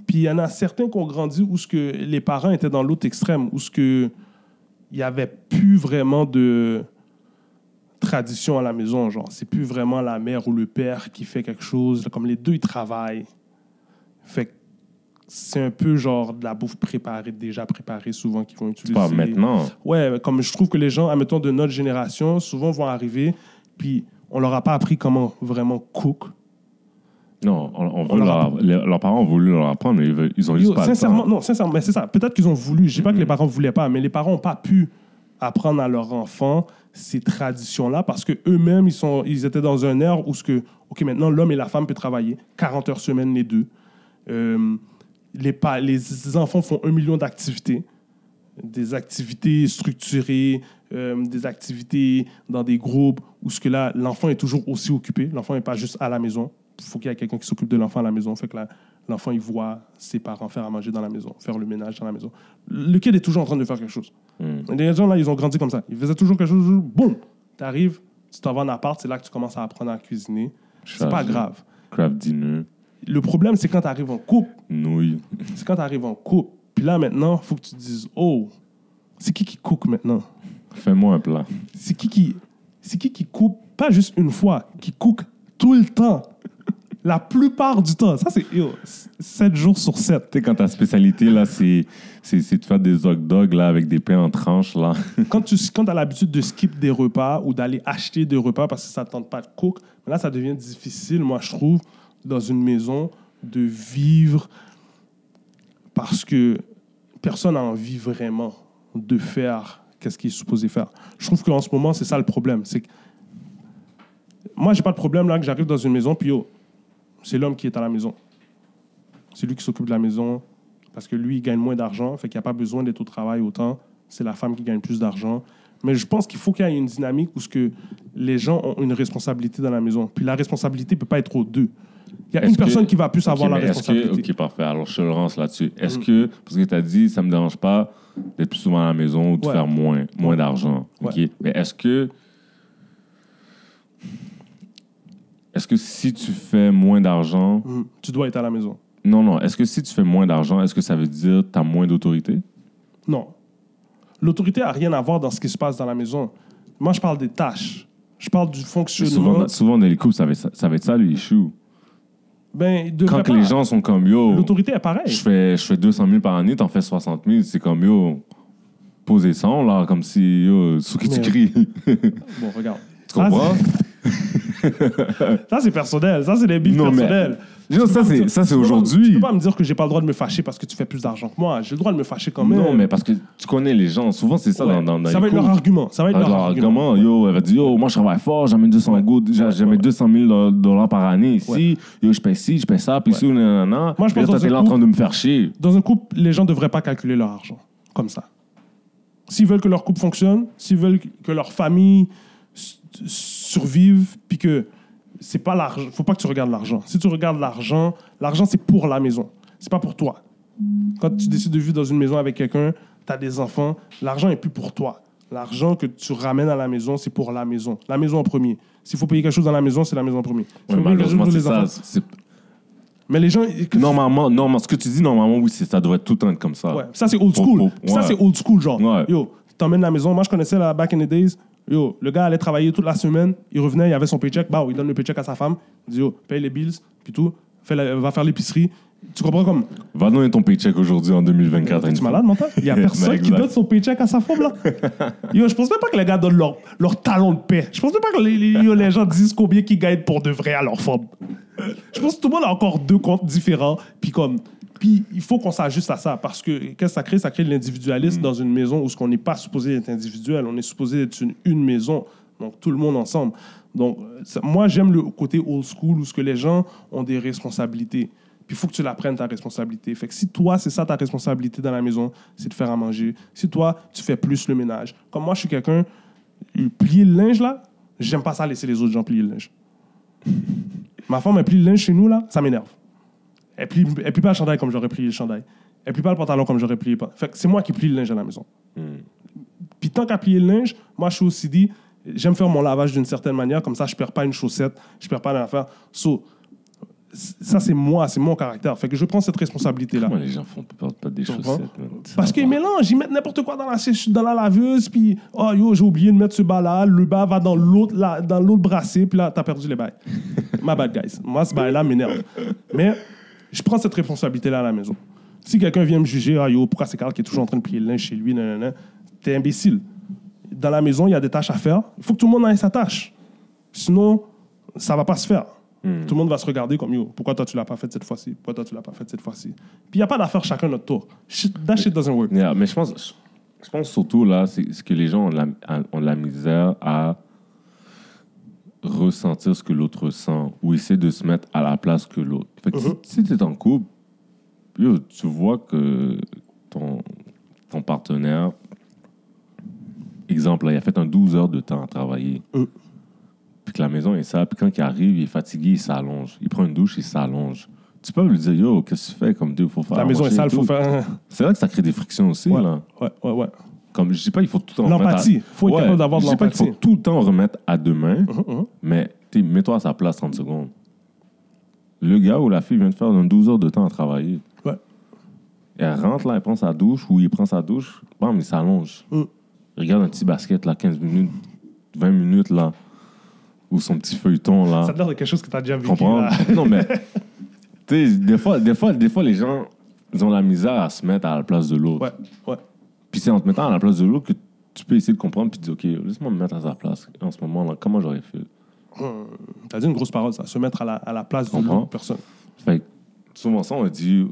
puis il y en a certains qui ont grandi où ce que les parents étaient dans l'autre extrême, où ce que il y avait plus vraiment de tradition à la maison, genre c'est plus vraiment la mère ou le père qui fait quelque chose, comme les deux ils travaillent. Fait que c'est un peu genre de la bouffe préparée, déjà préparée souvent qu'ils vont utiliser. Pas maintenant. Ouais, comme je trouve que les gens, admettons de notre génération, souvent vont arriver puis on leur a pas appris comment vraiment cook. Non, leurs parents ont voulu leur apprendre, mais ils ont juste pas. Sincèrement, mais c'est ça. Peut-être qu'ils ont voulu. Je dis pas que les parents voulaient pas, mais les parents ont pas pu apprendre à leurs enfants ces traditions-là parce que eux-mêmes ils étaient dans un air où ce que, OK, maintenant l'homme et la femme peuvent travailler 40 heures semaine les deux. Les enfants font 1 million d'activités. Des activités structurées, des activités dans des groupes où ce que là, l'enfant est toujours aussi occupé. L'enfant n'est pas juste à la maison. Il faut qu'il y ait quelqu'un qui s'occupe de l'enfant à la maison. Fait que là, l'enfant, il voit ses parents faire à manger dans la maison, faire le ménage dans la maison. Le kid est toujours en train de faire quelque chose. Les gens, là, ils ont grandi comme ça. Ils faisaient toujours quelque chose. Boum! T'arrives, tu t'en vas en appart, c'est là que tu commences à apprendre à cuisiner. C'est pas grave. Craft dinner. Le problème, c'est quand t'arrives en couple. Nouilles. C'est quand t'arrives en couple. Puis là, maintenant, il faut que tu te dises, oh, c'est qui cook maintenant? Fais-moi un plat. C'est qui coupe, pas juste une fois, qui cook tout le temps? La plupart du temps. Ça, c'est 7 jours sur 7. Tu sais, quand ta spécialité, là, c'est de faire des hot dogs là, avec des pains en tranches. Là. Quand tu as l'habitude de skip des repas ou d'aller acheter des repas parce que ça ne tente pas de cook, là, ça devient difficile, moi, je trouve, dans une maison, de vivre parce que personne n'a envie vraiment de faire qu'est-ce qu'il est supposé faire. Je trouve qu'en ce moment, c'est ça le problème. C'est que moi, j'ai pas de problème là que j'arrive dans une maison, puis c'est l'homme qui est à la maison. C'est lui qui s'occupe de la maison parce que lui, il gagne moins d'argent, fait qu'il n'y a pas besoin d'être au travail autant. C'est la femme qui gagne plus d'argent. Mais je pense qu'il faut qu'il y ait une dynamique où ce que les gens ont une responsabilité dans la maison. Puis la responsabilité ne peut pas être aux deux. Il y a une personne qui va plus avoir la responsabilité. OK, parfait. Alors, je te lance là-dessus. Est-ce que, parce que tu as dit, ça ne me dérange pas d'être plus souvent à la maison ou de faire moins d'argent. OK. Ouais. Mais est-ce que si tu fais moins d'argent... Tu dois être à la maison. Non. Est-ce que si tu fais moins d'argent, est-ce que ça veut dire que tu as moins d'autorité? Non. L'autorité n'a rien à voir dans ce qui se passe dans la maison. Moi, je parle des tâches. Je parle du fonctionnement. Souvent dans les couples, ça va être ça, l'issue. Quand que les gens sont comme, yo... L'autorité est pareille. Je fais 200 000 par année, t'en fais 60 000. C'est comme, yo, posez ça, là, comme si, yo, sous qui tu cries. Bon, regarde. Tu comprends? Ça, c'est personnel. Ça, c'est des bifs personnels. Non, ça, c'est aujourd'hui. Tu peux pas me dire que j'ai pas le droit de me fâcher parce que tu fais plus d'argent que moi. J'ai le droit de me fâcher quand même. Non, mais parce que tu connais les gens. Souvent, c'est ça dans ça va être leur argument. Ça va être leur argument. Yo, elle va dire, yo, moi, je travaille fort, j'amène 200 000 $ par année ici. Ouais. Yo, je paie ci, je paie ça, puis ça, nanana. Moi, je pense que t'es là en train de me faire chier. Dans un couple, les gens devraient pas calculer leur argent comme ça. S'ils veulent que leur couple fonctionne, s'ils veulent que leur famille survive, puis que c'est pas l'argent. Faut pas que tu regardes l'argent. Si tu regardes l'argent, c'est pour la maison. C'est pas pour toi. Quand tu décides de vivre dans une maison avec quelqu'un, t'as des enfants, l'argent est plus pour toi. L'argent que tu ramènes à la maison, c'est pour la maison. La maison en premier. S'il faut payer quelque chose dans la maison, c'est la maison en premier. Ouais, malheureusement, c'est ça. Mais les gens... Normalement, ce que tu dis, normalement, oui, ça devrait tout être comme ça. Ouais. Ça, c'est old school. Ça, c'est old school, genre. Ouais. Yo, t'emmènes la maison. Moi, je connaissais la back in the days... Yo, le gars allait travailler toute la semaine, il revenait, il avait son paycheck, bah, il donne le paycheck à sa femme, il dit, yo, paye les bills, puis tout, va faire l'épicerie. Tu comprends comme... Va donner ton paycheck aujourd'hui en 2024. Tu es malade, mental? Il n'y a personne qui donne son paycheck à sa femme, là. Yo, je pense même pas que les gars donnent leur talon de paix. Je pense même pas que les gens disent combien qu'ils gagnent pour de vrai à leur femme. Je pense que tout le monde a encore deux comptes différents, puis il faut qu'on s'ajuste à ça, parce que qu'est-ce que ça crée? Ça crée de l'individualisme dans une maison où on n'est pas supposé être individuel, on est supposé être une maison, donc tout le monde ensemble. Donc moi, j'aime le côté old school où ce que les gens ont des responsabilités. Puis il faut que tu la prennes, ta responsabilité. Fait que si toi, c'est ça ta responsabilité dans la maison, c'est de faire à manger. Si toi, tu fais plus le ménage. Comme moi, je suis quelqu'un, plier le linge, là, j'aime pas ça laisser les autres gens plier le linge. Ma femme, elle plie le linge chez nous, là, ça m'énerve. Elle plie pas le chandail comme j'aurais plié le chandail. Elle plie pas le pantalon comme j'aurais plié. Fait que c'est moi qui plie le linge à la maison. Puis tant qu'à plier le linge, moi je suis aussi dit, j'aime faire mon lavage d'une certaine manière, comme ça je perds pas une chaussette, je perds pas une affaire. Ça c'est moi, c'est mon caractère. Fait que je prends cette responsabilité-là. Comment les gens font pas des chaussettes? Parce qu'ils mélangent, ils mettent n'importe quoi dans la laveuse, puis oh yo, j'ai oublié de mettre ce bas-là, le bas va dans l'autre brassée, puis là t'as perdu les bails. My bad guys. Moi ce bail-là m'énerve. Mais je prends cette responsabilité-là à la maison. Si quelqu'un vient me juger, ah yo, pourquoi c'est Carl qui est toujours en train de plier le linge chez lui, nanana, t'es imbécile. Dans la maison, il y a des tâches à faire. Il faut que tout le monde ait sa tâche. Sinon, ça ne va pas se faire. Tout le monde va se regarder comme, yo, pourquoi toi tu ne l'as pas fait cette fois-ci? Pourquoi toi tu ne l'as pas fait cette fois-ci? Puis il n'y a pas d'affaire chacun notre tour. That shit doesn't work. Yeah, mais je pense surtout là, c'est que les gens ont de la misère à ressentir ce que l'autre ressent ou essayer de se mettre à la place que l'autre. Fait que si tu es en couple, yo, tu vois que ton partenaire, exemple, là, il a fait un 12 heures de temps à travailler, puis que la maison est sale, puis quand il arrive, il est fatigué, il s'allonge. Il prend une douche, il s'allonge. Tu peux lui dire, yo, qu'est-ce que tu fais? Comme Dieu, faut faire la maison est sale, faut faire... C'est vrai que ça crée des frictions aussi, là. Ouais. Comme, je ne dis pas qu'il faut tout le temps l'empathie. Remettre à... faut être capable d'avoir de l'empathie. Je ne dis pas qu'il faut tout le temps remettre à demain, mais mets-toi à sa place 30 secondes. Le gars ou la fille vient de faire 12 heures de temps à travailler. Ouais. Elle rentre là, elle prend sa douche ou il prend sa douche, bam, il s'allonge. Regarde un petit basket là, 15 minutes, 20 minutes là. ou son petit feuilleton là. Ça a l'air de quelque chose que t'as déjà vécu. Comprends? Là. Non mais tu sais, des fois les gens ils ont la misère à se mettre à la place de l'autre. Ouais, ouais. Puis c'est en te mettant à la place de l'autre que tu peux essayer de comprendre puis te dire ok, laisse-moi me mettre à sa place en ce moment là, comment j'aurais fait. T'as dit une grosse parole, ça, se mettre à la place de l'autre personne. Fait que, souvent ça, on dit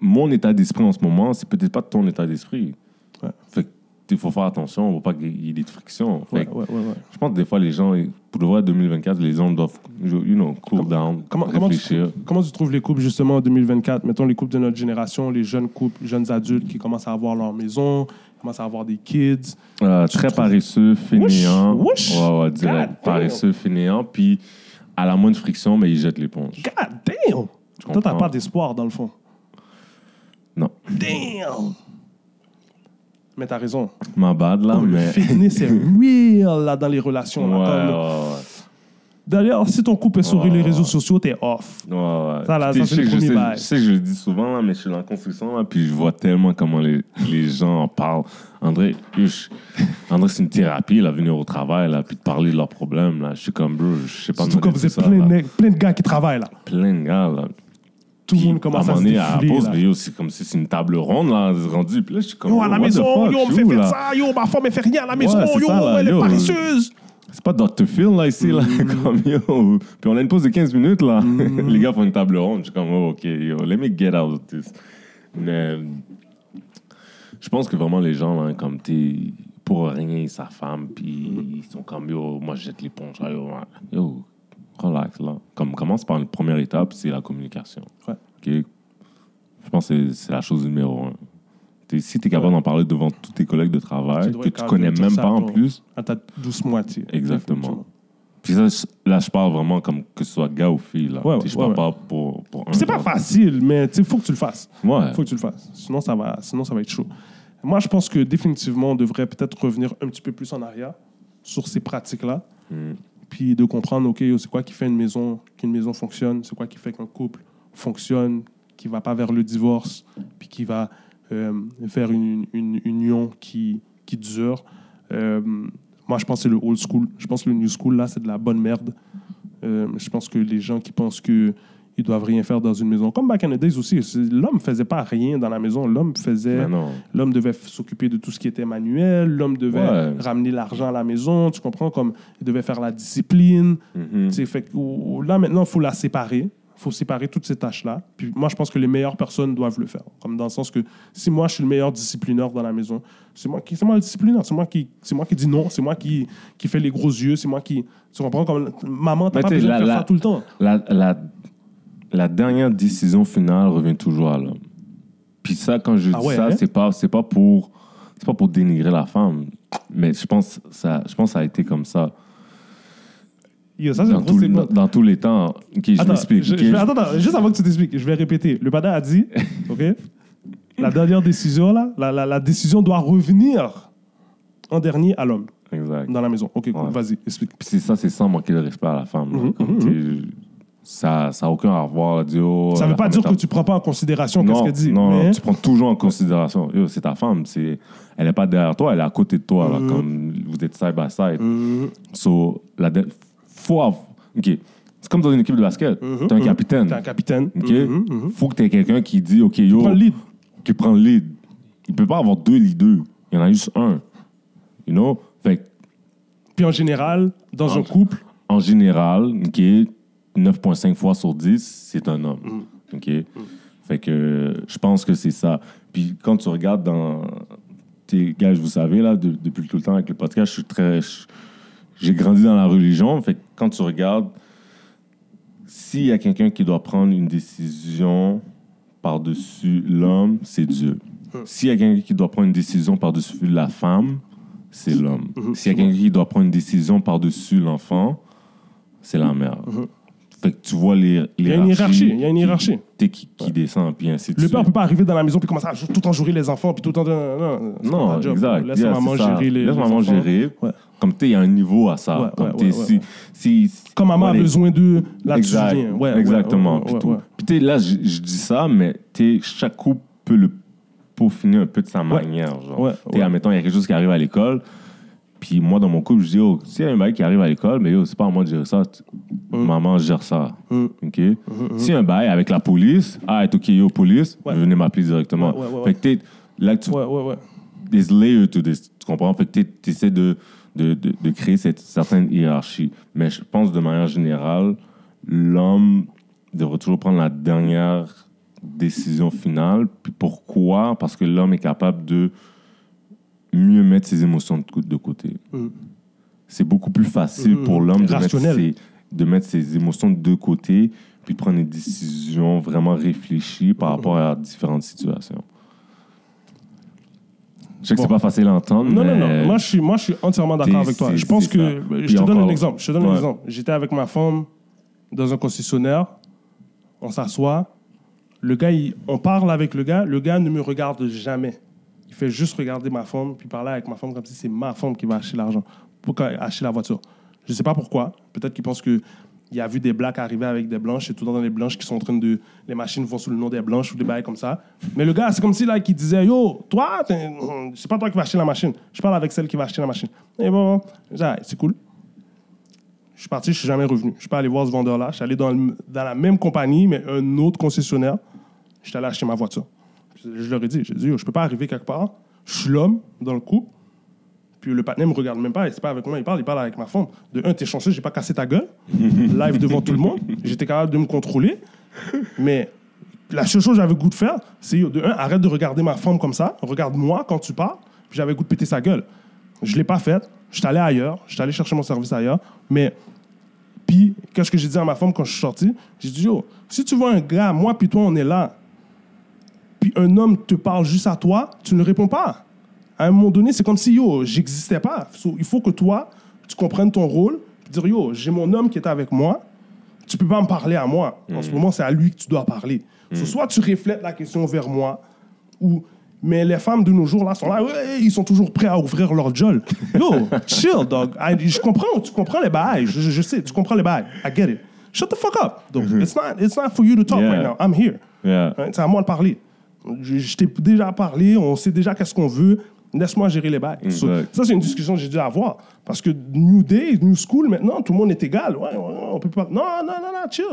mon état d'esprit en ce moment, c'est peut-être pas ton état d'esprit. Ouais. Fait que il faut faire attention, pour pas qu'il y ait des frictions. Ouais, ouais, ouais, ouais. Je pense que des fois, les gens, pour le vrai 2024, les gens doivent, cool down, réfléchir. Comment tu trouves les couples, justement, en 2024? Mettons les couples de notre génération, les jeunes couples, jeunes adultes qui commencent à avoir leur maison, commencent à avoir des kids. Très paresseux, fainéants. Ouais, direct. Paresseux, fainéants. Puis, à la moindre friction, mais ils jettent l'éponge. God damn! Toi, t'as pas d'espoir, dans le fond. Non. Damn! Mais t'as raison. Ma bad, là, mais... Le fitness est real, là, dans les relations. Ouais, là, ouais. D'ailleurs, si ton couple est sur les réseaux sociaux, t'es off. Ouais, ouais. Ça, là, ça c'est le premier bail. Je sais que je le dis souvent, là, mais je suis en construction, là, puis je vois tellement comment les gens en parlent. André, c'est une thérapie, là, venir au travail, là, puis de parler de leurs problèmes, là. Je suis comme, bro, je sais pas... Surtout quand vous êtes plein de gars qui travaillent, là. Plein de gars, là. Tout le monde commence à se défiler. À la pause, mais yo, c'est comme si c'est une table ronde, là, rendu. Puis là, je suis comme... Yo, à la maison, fuck, yo, on me fait faire ça. Yo, ma femme, elle fait rien à la maison. Yo, ça, elle est paresseuse. C'est pas Dr. Phil, là, ici, là. Comme, yo. Puis on a une pause de 15 minutes, là. Les gars font une table ronde. Je suis comme, oh, OK, yo, let me get out of this. Mais je pense que vraiment, les gens, là, comme t'es... Pour rien, sa femme, puis ils sont comme, yo, moi, je jette l'éponge. Yo, relax, là. Comme, commence par une première étape, c'est la communication. Ouais. Okay. Je pense que c'est la chose numéro 1. Si tu es capable d'en parler devant tous tes collègues de travail, que tu connais même pas en plus... À ta douce moitié. Exactement. Puis ça, là, je parle vraiment comme que ce soit gars ou fille. Là. Ouais, je parle pas pour un... C'est pas facile, mais il faut que tu le fasses. Ouais. Faut que tu le fasses. Sinon, ça va être chaud. Moi, je pense que définitivement, on devrait peut-être revenir un petit peu plus en arrière sur ces pratiques-là. Puis de comprendre, OK, c'est quoi qui fait qu'une maison fonctionne, c'est quoi qui fait qu'un couple fonctionne, qui ne va pas vers le divorce, puis qui va faire une union qui dure. Moi, je pense que c'est le old school. Je pense que le new school, là, c'est de la bonne merde. Je pense que les gens qui pensent qu'ils ne doivent rien faire dans une maison, comme back in the days aussi, l'homme ne faisait pas rien dans la maison. L'homme devait s'occuper de tout ce qui était manuel, l'homme devait ramener l'argent à la maison, tu comprends, comme il devait faire la discipline. Mm-hmm. Fait que, là, maintenant, il faut la séparer. Il faut séparer toutes ces tâches-là. Puis moi, je pense que les meilleures personnes doivent le faire. Comme dans le sens que si moi, je suis le meilleur disciplineur dans la maison, c'est moi le disciplineur. C'est moi qui dis non. C'est moi qui fait les gros yeux. C'est moi qui... Tu comprends? Comme maman, t'as pas besoin de faire ça tout le temps. La dernière décision finale revient toujours à l'homme. Puis ça, quand je dis ça, hein? c'est pas pour dénigrer la femme. Mais je pense que ça a été comme ça. Ça, dans tous les temps. Okay, attends, je m'explique. Attends, juste avant que tu t'expliques, je vais répéter. Le Bada a dit, OK, la dernière décision, là, la décision doit revenir en dernier à l'homme. Exact. Dans la maison. OK, cool, vas-y, explique. Puis c'est sans manquer de respect à la femme. Ça n'a aucun à voir. Là, ça ne veut pas dire que tu ne prends pas en considération ce qu'elle dit. Non, tu prends toujours en considération. Yo, c'est ta femme. Elle n'est pas derrière toi, elle est à côté de toi. Là, comme vous êtes side by side. So, OK. C'est comme dans une équipe de basket. T'es un capitaine. OK. Faut que t'aies quelqu'un qui dit, OK, yo... Qui prend le lead. Il peut pas avoir deux leaders. Il y en a juste un. You know? Fait... Puis en général, dans un couple... En général, OK, 9,5 fois sur 10, c'est un homme. OK? Fait que je pense que c'est ça. Puis quand tu regardes dans... T'es gars, vous savez, là, depuis tout le temps avec le podcast, je suis très... J'ai grandi dans la religion, fait que quand tu regardes, s'il y a quelqu'un qui doit prendre une décision par-dessus l'homme, c'est Dieu. S'il y a quelqu'un qui doit prendre une décision par-dessus la femme, c'est l'homme. S'il y a quelqu'un qui doit prendre une décision par-dessus l'enfant, c'est la mère. Fait que tu vois il y a une hiérarchie. Qui descend, puis ainsi de suite. Le père peut pas arriver dans la maison puis commencer à tout le temps jouer les enfants, puis tout le temps... Non, exact. Laisse maman gérer les enfants. Laisse maman gérer. Comme il y a un niveau à ça. Comme maman a besoin d'eux, là, tu viens. Exactement. Puis là, je dis ça, mais chaque couple peut le peaufiner un peu de sa manière. Admettons, il y a quelque chose qui arrive à l'école, Puis moi, dans mon couple, je dis, oh, s'il y a un bail qui arrive à l'école, mais yo, c'est pas à moi de gérer ça. Maman, je gère ça. OK? Si un bail avec la police, ah, OK, yo, police, venez m'appeler directement. Fait que t'es... Là, tu... There's layers to this, tu comprends? Fait que t'essaies de créer cette certaine hiérarchie. Mais je pense, de manière générale, l'homme devrait toujours prendre la dernière décision finale. Puis pourquoi? Parce que l'homme est capable de mieux mettre ses émotions de côté. C'est beaucoup plus facile pour l'homme de mettre ses émotions de côté puis de prendre des décisions vraiment réfléchies par rapport à différentes situations. Je sais que c'est pas facile à entendre, Non. Moi, je suis entièrement d'accord avec toi. Je pense que... Je te donne un exemple. J'étais avec ma femme dans un concessionnaire. On s'assoit. Le gars, on parle avec le gars. Le gars ne me regarde jamais. Il fait juste regarder ma femme, puis parler avec ma femme comme si c'est ma femme qui va acheter l'argent, pour acheter la voiture. Je sais pas pourquoi. Peut-être qu'il pense que... Il a vu des blacks arriver avec des blanches, et tout le temps dans les blanches qui sont en train de... Les machines vont sous le nom des blanches ou des bails comme ça. Mais le gars, c'est comme si là, il disait, yo, toi, c'est pas toi qui vas acheter la machine. Je parle avec celle qui va acheter la machine. Et bon, c'est cool. Je suis parti, je suis jamais revenu. Je suis pas allé voir ce vendeur-là. Je suis allé dans la même compagnie, mais un autre concessionnaire. Je suis allé acheter ma voiture. Je leur ai dit, yo, je peux pas arriver quelque part. Je suis l'homme dans le couple. Puis le partenaire me regarde même pas, et c'est pas avec moi il parle avec ma femme. De un, t'es chanceux, j'ai pas cassé ta gueule, live devant tout le monde, j'étais capable de me contrôler. Mais la seule chose que j'avais goût de faire, c'est de un, arrête de regarder ma femme comme ça, regarde-moi quand tu parles, puis j'avais goût de péter sa gueule. Je l'ai pas faite, j'étais allé ailleurs, j'étais allé chercher mon service ailleurs. Mais puis, qu'est-ce que j'ai dit à ma femme quand je suis sorti? J'ai dit, yo, si tu vois un gars, moi puis toi on est là, puis un homme te parle juste à toi, tu ne réponds pas. À un moment donné, c'est comme si, yo, j'existais pas. Il faut que toi, tu comprennes ton rôle, dire, yo, j'ai mon homme qui est avec moi, tu peux pas me parler à moi. En ce moment, c'est à lui que tu dois parler. Soit tu reflètes la question vers moi, ou... Mais les femmes de nos jours, là, sont là, ouais, ils sont toujours prêts à ouvrir leur jol. Yo, chill, dog. Tu comprends les bails. Je sais, tu comprends les bails. I get it. Shut the fuck up. Donc, it's not for you to talk right now. I'm here. C'est à moi de parler. Je t'ai déjà parlé, on sait déjà qu'est-ce qu'on veut. Laisse-moi gérer les bails. Ça, c'est une discussion que j'ai dû avoir. Parce que New Day, New School, maintenant, tout le monde est égal. Ouais, on peut pas... Non, chill.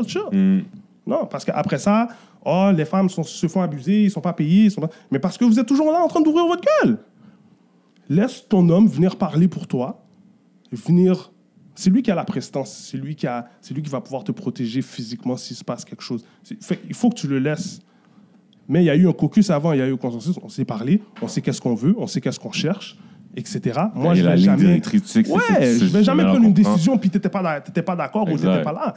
Non, parce qu'après ça, les femmes se font abuser, ils sont pas payés. Mais parce que vous êtes toujours là en train d'ouvrir votre gueule. Laisse ton homme venir parler pour toi. C'est lui qui a la prestance. C'est lui qui va pouvoir te protéger physiquement s'il se passe quelque chose. Il faut que tu le laisses. Mais il y a eu un caucus avant, il y a eu un consensus, on s'est parlé, on sait qu'est-ce qu'on veut, on sait qu'est-ce qu'on cherche, etc. Moi, je ne vais jamais... je vais jamais prendre une décision, puis tu n'étais pas d'accord ou tu n'étais pas là.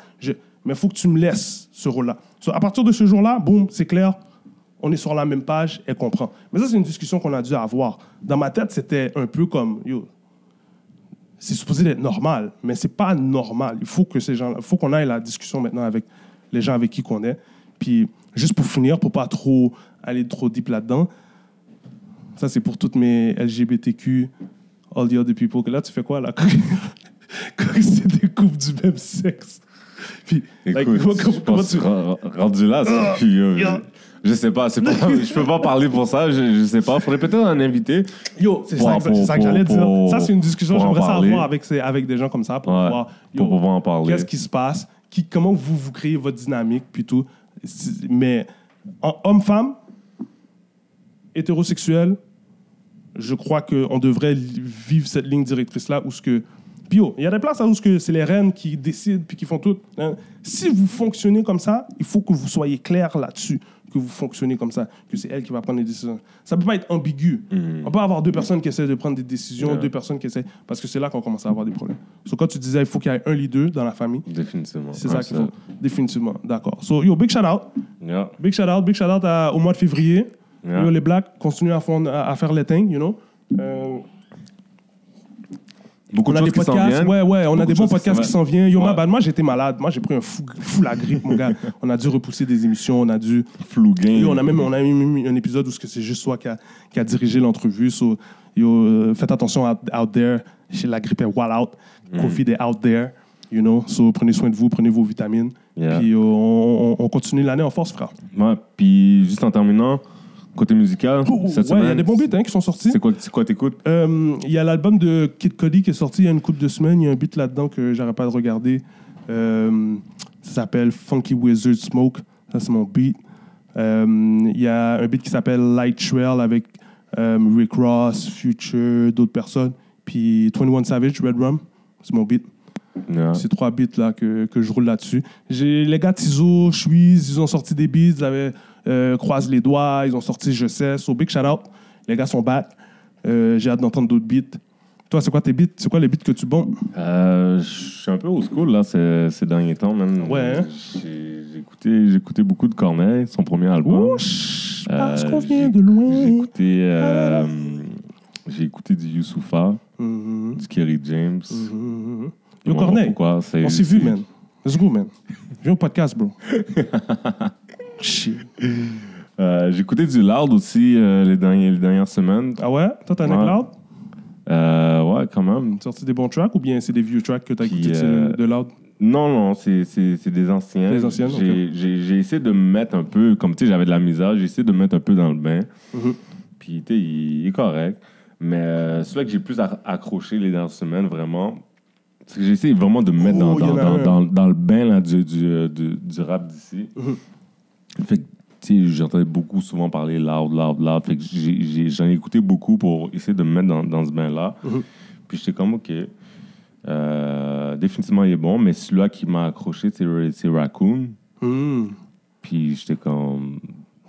Mais il faut que tu me laisses ce rôle-là. À partir de ce jour-là, boum, c'est clair, on est sur la même page, elle comprend. Mais ça, c'est une discussion qu'on a dû avoir. Dans ma tête, c'était un peu comme... Yo, c'est supposé être normal, mais ce n'est pas normal. Il faut qu'on aille la discussion maintenant avec les gens avec qui qu'on est. Puis... Juste pour finir, pour pas trop aller trop deep là-dedans, ça c'est pour toutes mes LGBTQ, all the other people. Là, tu fais quoi là quand c'est des couples du même sexe? Puis, rendu là, ça, puis, je sais pas, je peux pas parler pour ça, je sais pas. Faudrait peut-être en inviter. Yo, c'est ça que j'allais dire. Ça, c'est une discussion que j'aimerais savoir avec des gens comme ça pour pouvoir en parler. Qu'est-ce qui se passe? Comment vous créez votre dynamique, puis tout. Mais homme-femme, hétérosexuel, je crois qu'on devrait vivre cette ligne directrice-là où ce que... Puis il y a des places où ce que c'est les reines qui décident puis qui font tout. Si vous fonctionnez comme ça, il faut que vous soyez clair là-dessus, que vous fonctionnez comme ça, que c'est elle qui va prendre les décisions. Ça ne peut pas être ambigu. On peut avoir deux personnes qui essaient de prendre des décisions, deux personnes qui essaient... Parce que c'est là qu'on commence à avoir des problèmes. Donc quand tu disais il faut qu'il y ait un leader dans la famille... Définitivement. C'est ça qu'il faut. Définitivement. D'accord. So, big shout-out. Yeah. Big shout-out au mois de février. Yeah. Yo, les Blacks continuent à faire les things, you know. Beaucoup de choses qui s'en viennent. Ouais, on a des bons podcasts qui s'en viennent. Moi, j'étais malade. Moi, j'ai pris un fou la grippe, mon gars. On a dû repousser des émissions, on a dû... Flouguin. On a même un épisode où c'est juste toi qui a dirigé l'entrevue. So, faites attention out there. La grippe est wild out. Covid est out there. You know, so prenez soin de vous, prenez vos vitamines. Puis on continue l'année en force, frère. Puis juste en terminant, Côté musical, cette semaine. Il y a des bons beats hein, qui sont sortis. C'est quoi t'écoutes? Il y a l'album de Kid Cudi qui est sorti il y a une couple de semaines. Il y a un beat là-dedans que j'arrête pas de regarder. Ça s'appelle Funky Wizard Smoke. Ça, c'est mon beat. Il y a un beat qui s'appelle Light Trail avec Rick Ross, Future, d'autres personnes. Puis 21 Savage, Red Rum. C'est mon beat. Yeah. Ces trois beats là que je roule là-dessus. Les gars Tiso, Chouise, ils ont sorti des beats. Ils avaient croisé les doigts. Ils ont sorti Je sais. So big shout out. Les gars sont back. J'ai hâte d'entendre d'autres beats. Toi, c'est quoi tes beats? C'est quoi les beats que tu bombes? Je suis un peu old school là, ces derniers temps même. Ouais. J'ai écouté beaucoup de Corneille, son premier album. Ouh, je pense qu'on vient de loin. J'ai écouté du Youssoupha, du Kerry James. Yo, Corneille, on s'est vu, man. Let's go, man. Viens au podcast, bro. Shit. J'ai écouté du Loud aussi les dernières semaines. Ah ouais? Toi, t'en as avec Loud? Ouais, quand même. Sorti des bons tracks ou bien c'est des vieux tracks que t'as écouté de Loud? Non, c'est des anciens. Les anciennes, j'ai essayé de me mettre un peu, comme tu sais, j'avais de la misère, j'ai essayé de me mettre un peu dans le bain. Mm-hmm. Puis, tu sais, il est correct. Mais celui-là que j'ai plus accroché les dernières semaines, vraiment... Parce que j'ai essayé vraiment de me mettre dans le bain là, du rap d'ici. Fait que, tu sais, j'entendais beaucoup souvent parler loud. Fait que j'en ai écouté beaucoup pour essayer de me mettre dans ce bain-là. Puis j'étais comme, OK, définitivement, il est bon. Mais celui-là qui m'a accroché, c'est Raccoon. Puis j'étais comme...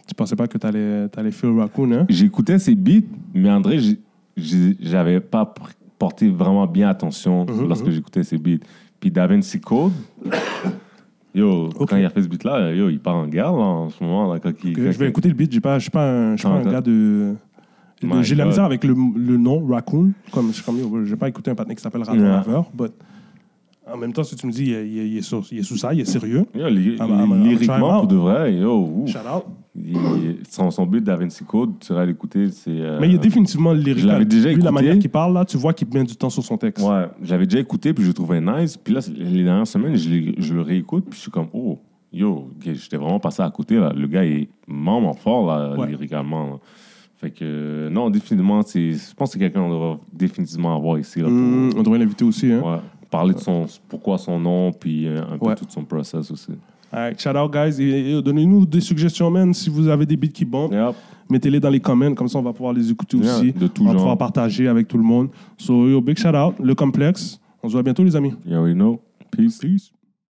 Tu pensais pas que t'allais faire Raccoon, hein? J'écoutais ses beats, mais André, j'avais pas... porter vraiment bien attention lorsque j'écoutais ces beats. Puis Da Vinci Code, quand il a fait ce beat-là, il part en guerre là, en ce moment. Là, quand je vais écouter le beat, je suis pas un gars de... J'ai de la misère avec le nom, Raccoon. Comme, j'ai pas écouté un patin qui s'appelle Raver, but en même temps, si tu me dis il est sous ça, il est sérieux. Lyriquement, pour de vrai, shout out. Son but Da Vinci Code, tu serais à l'écouter, c'est... Mais il est définitivement lyrique. J'avais déjà écouté. La manière qu'il parle, là, tu vois qu'il met du temps sur son texte. Ouais, j'avais déjà écouté, puis je le trouvais nice. Puis là, les dernières semaines, je le réécoute, puis je suis comme, j'étais vraiment passé à côté, là. Le gars est vraiment fort, là, lyriquement. Là. Fait que, non, définitivement, je pense que c'est quelqu'un qu'on devrait définitivement avoir ici. Là, pour... on devrait l'inviter aussi, hein. Ouais, parler de pourquoi son nom, puis un peu tout son process aussi. Alright, shout out guys, et donnez-nous des suggestions, man, si vous avez des beats qui bombent, mettez-les dans les comments, comme ça on va pouvoir les écouter aussi, on va pouvoir partager avec tout le monde. So, big shout out, Le Complex, on se voit bientôt les amis. Yeah, we know. Peace.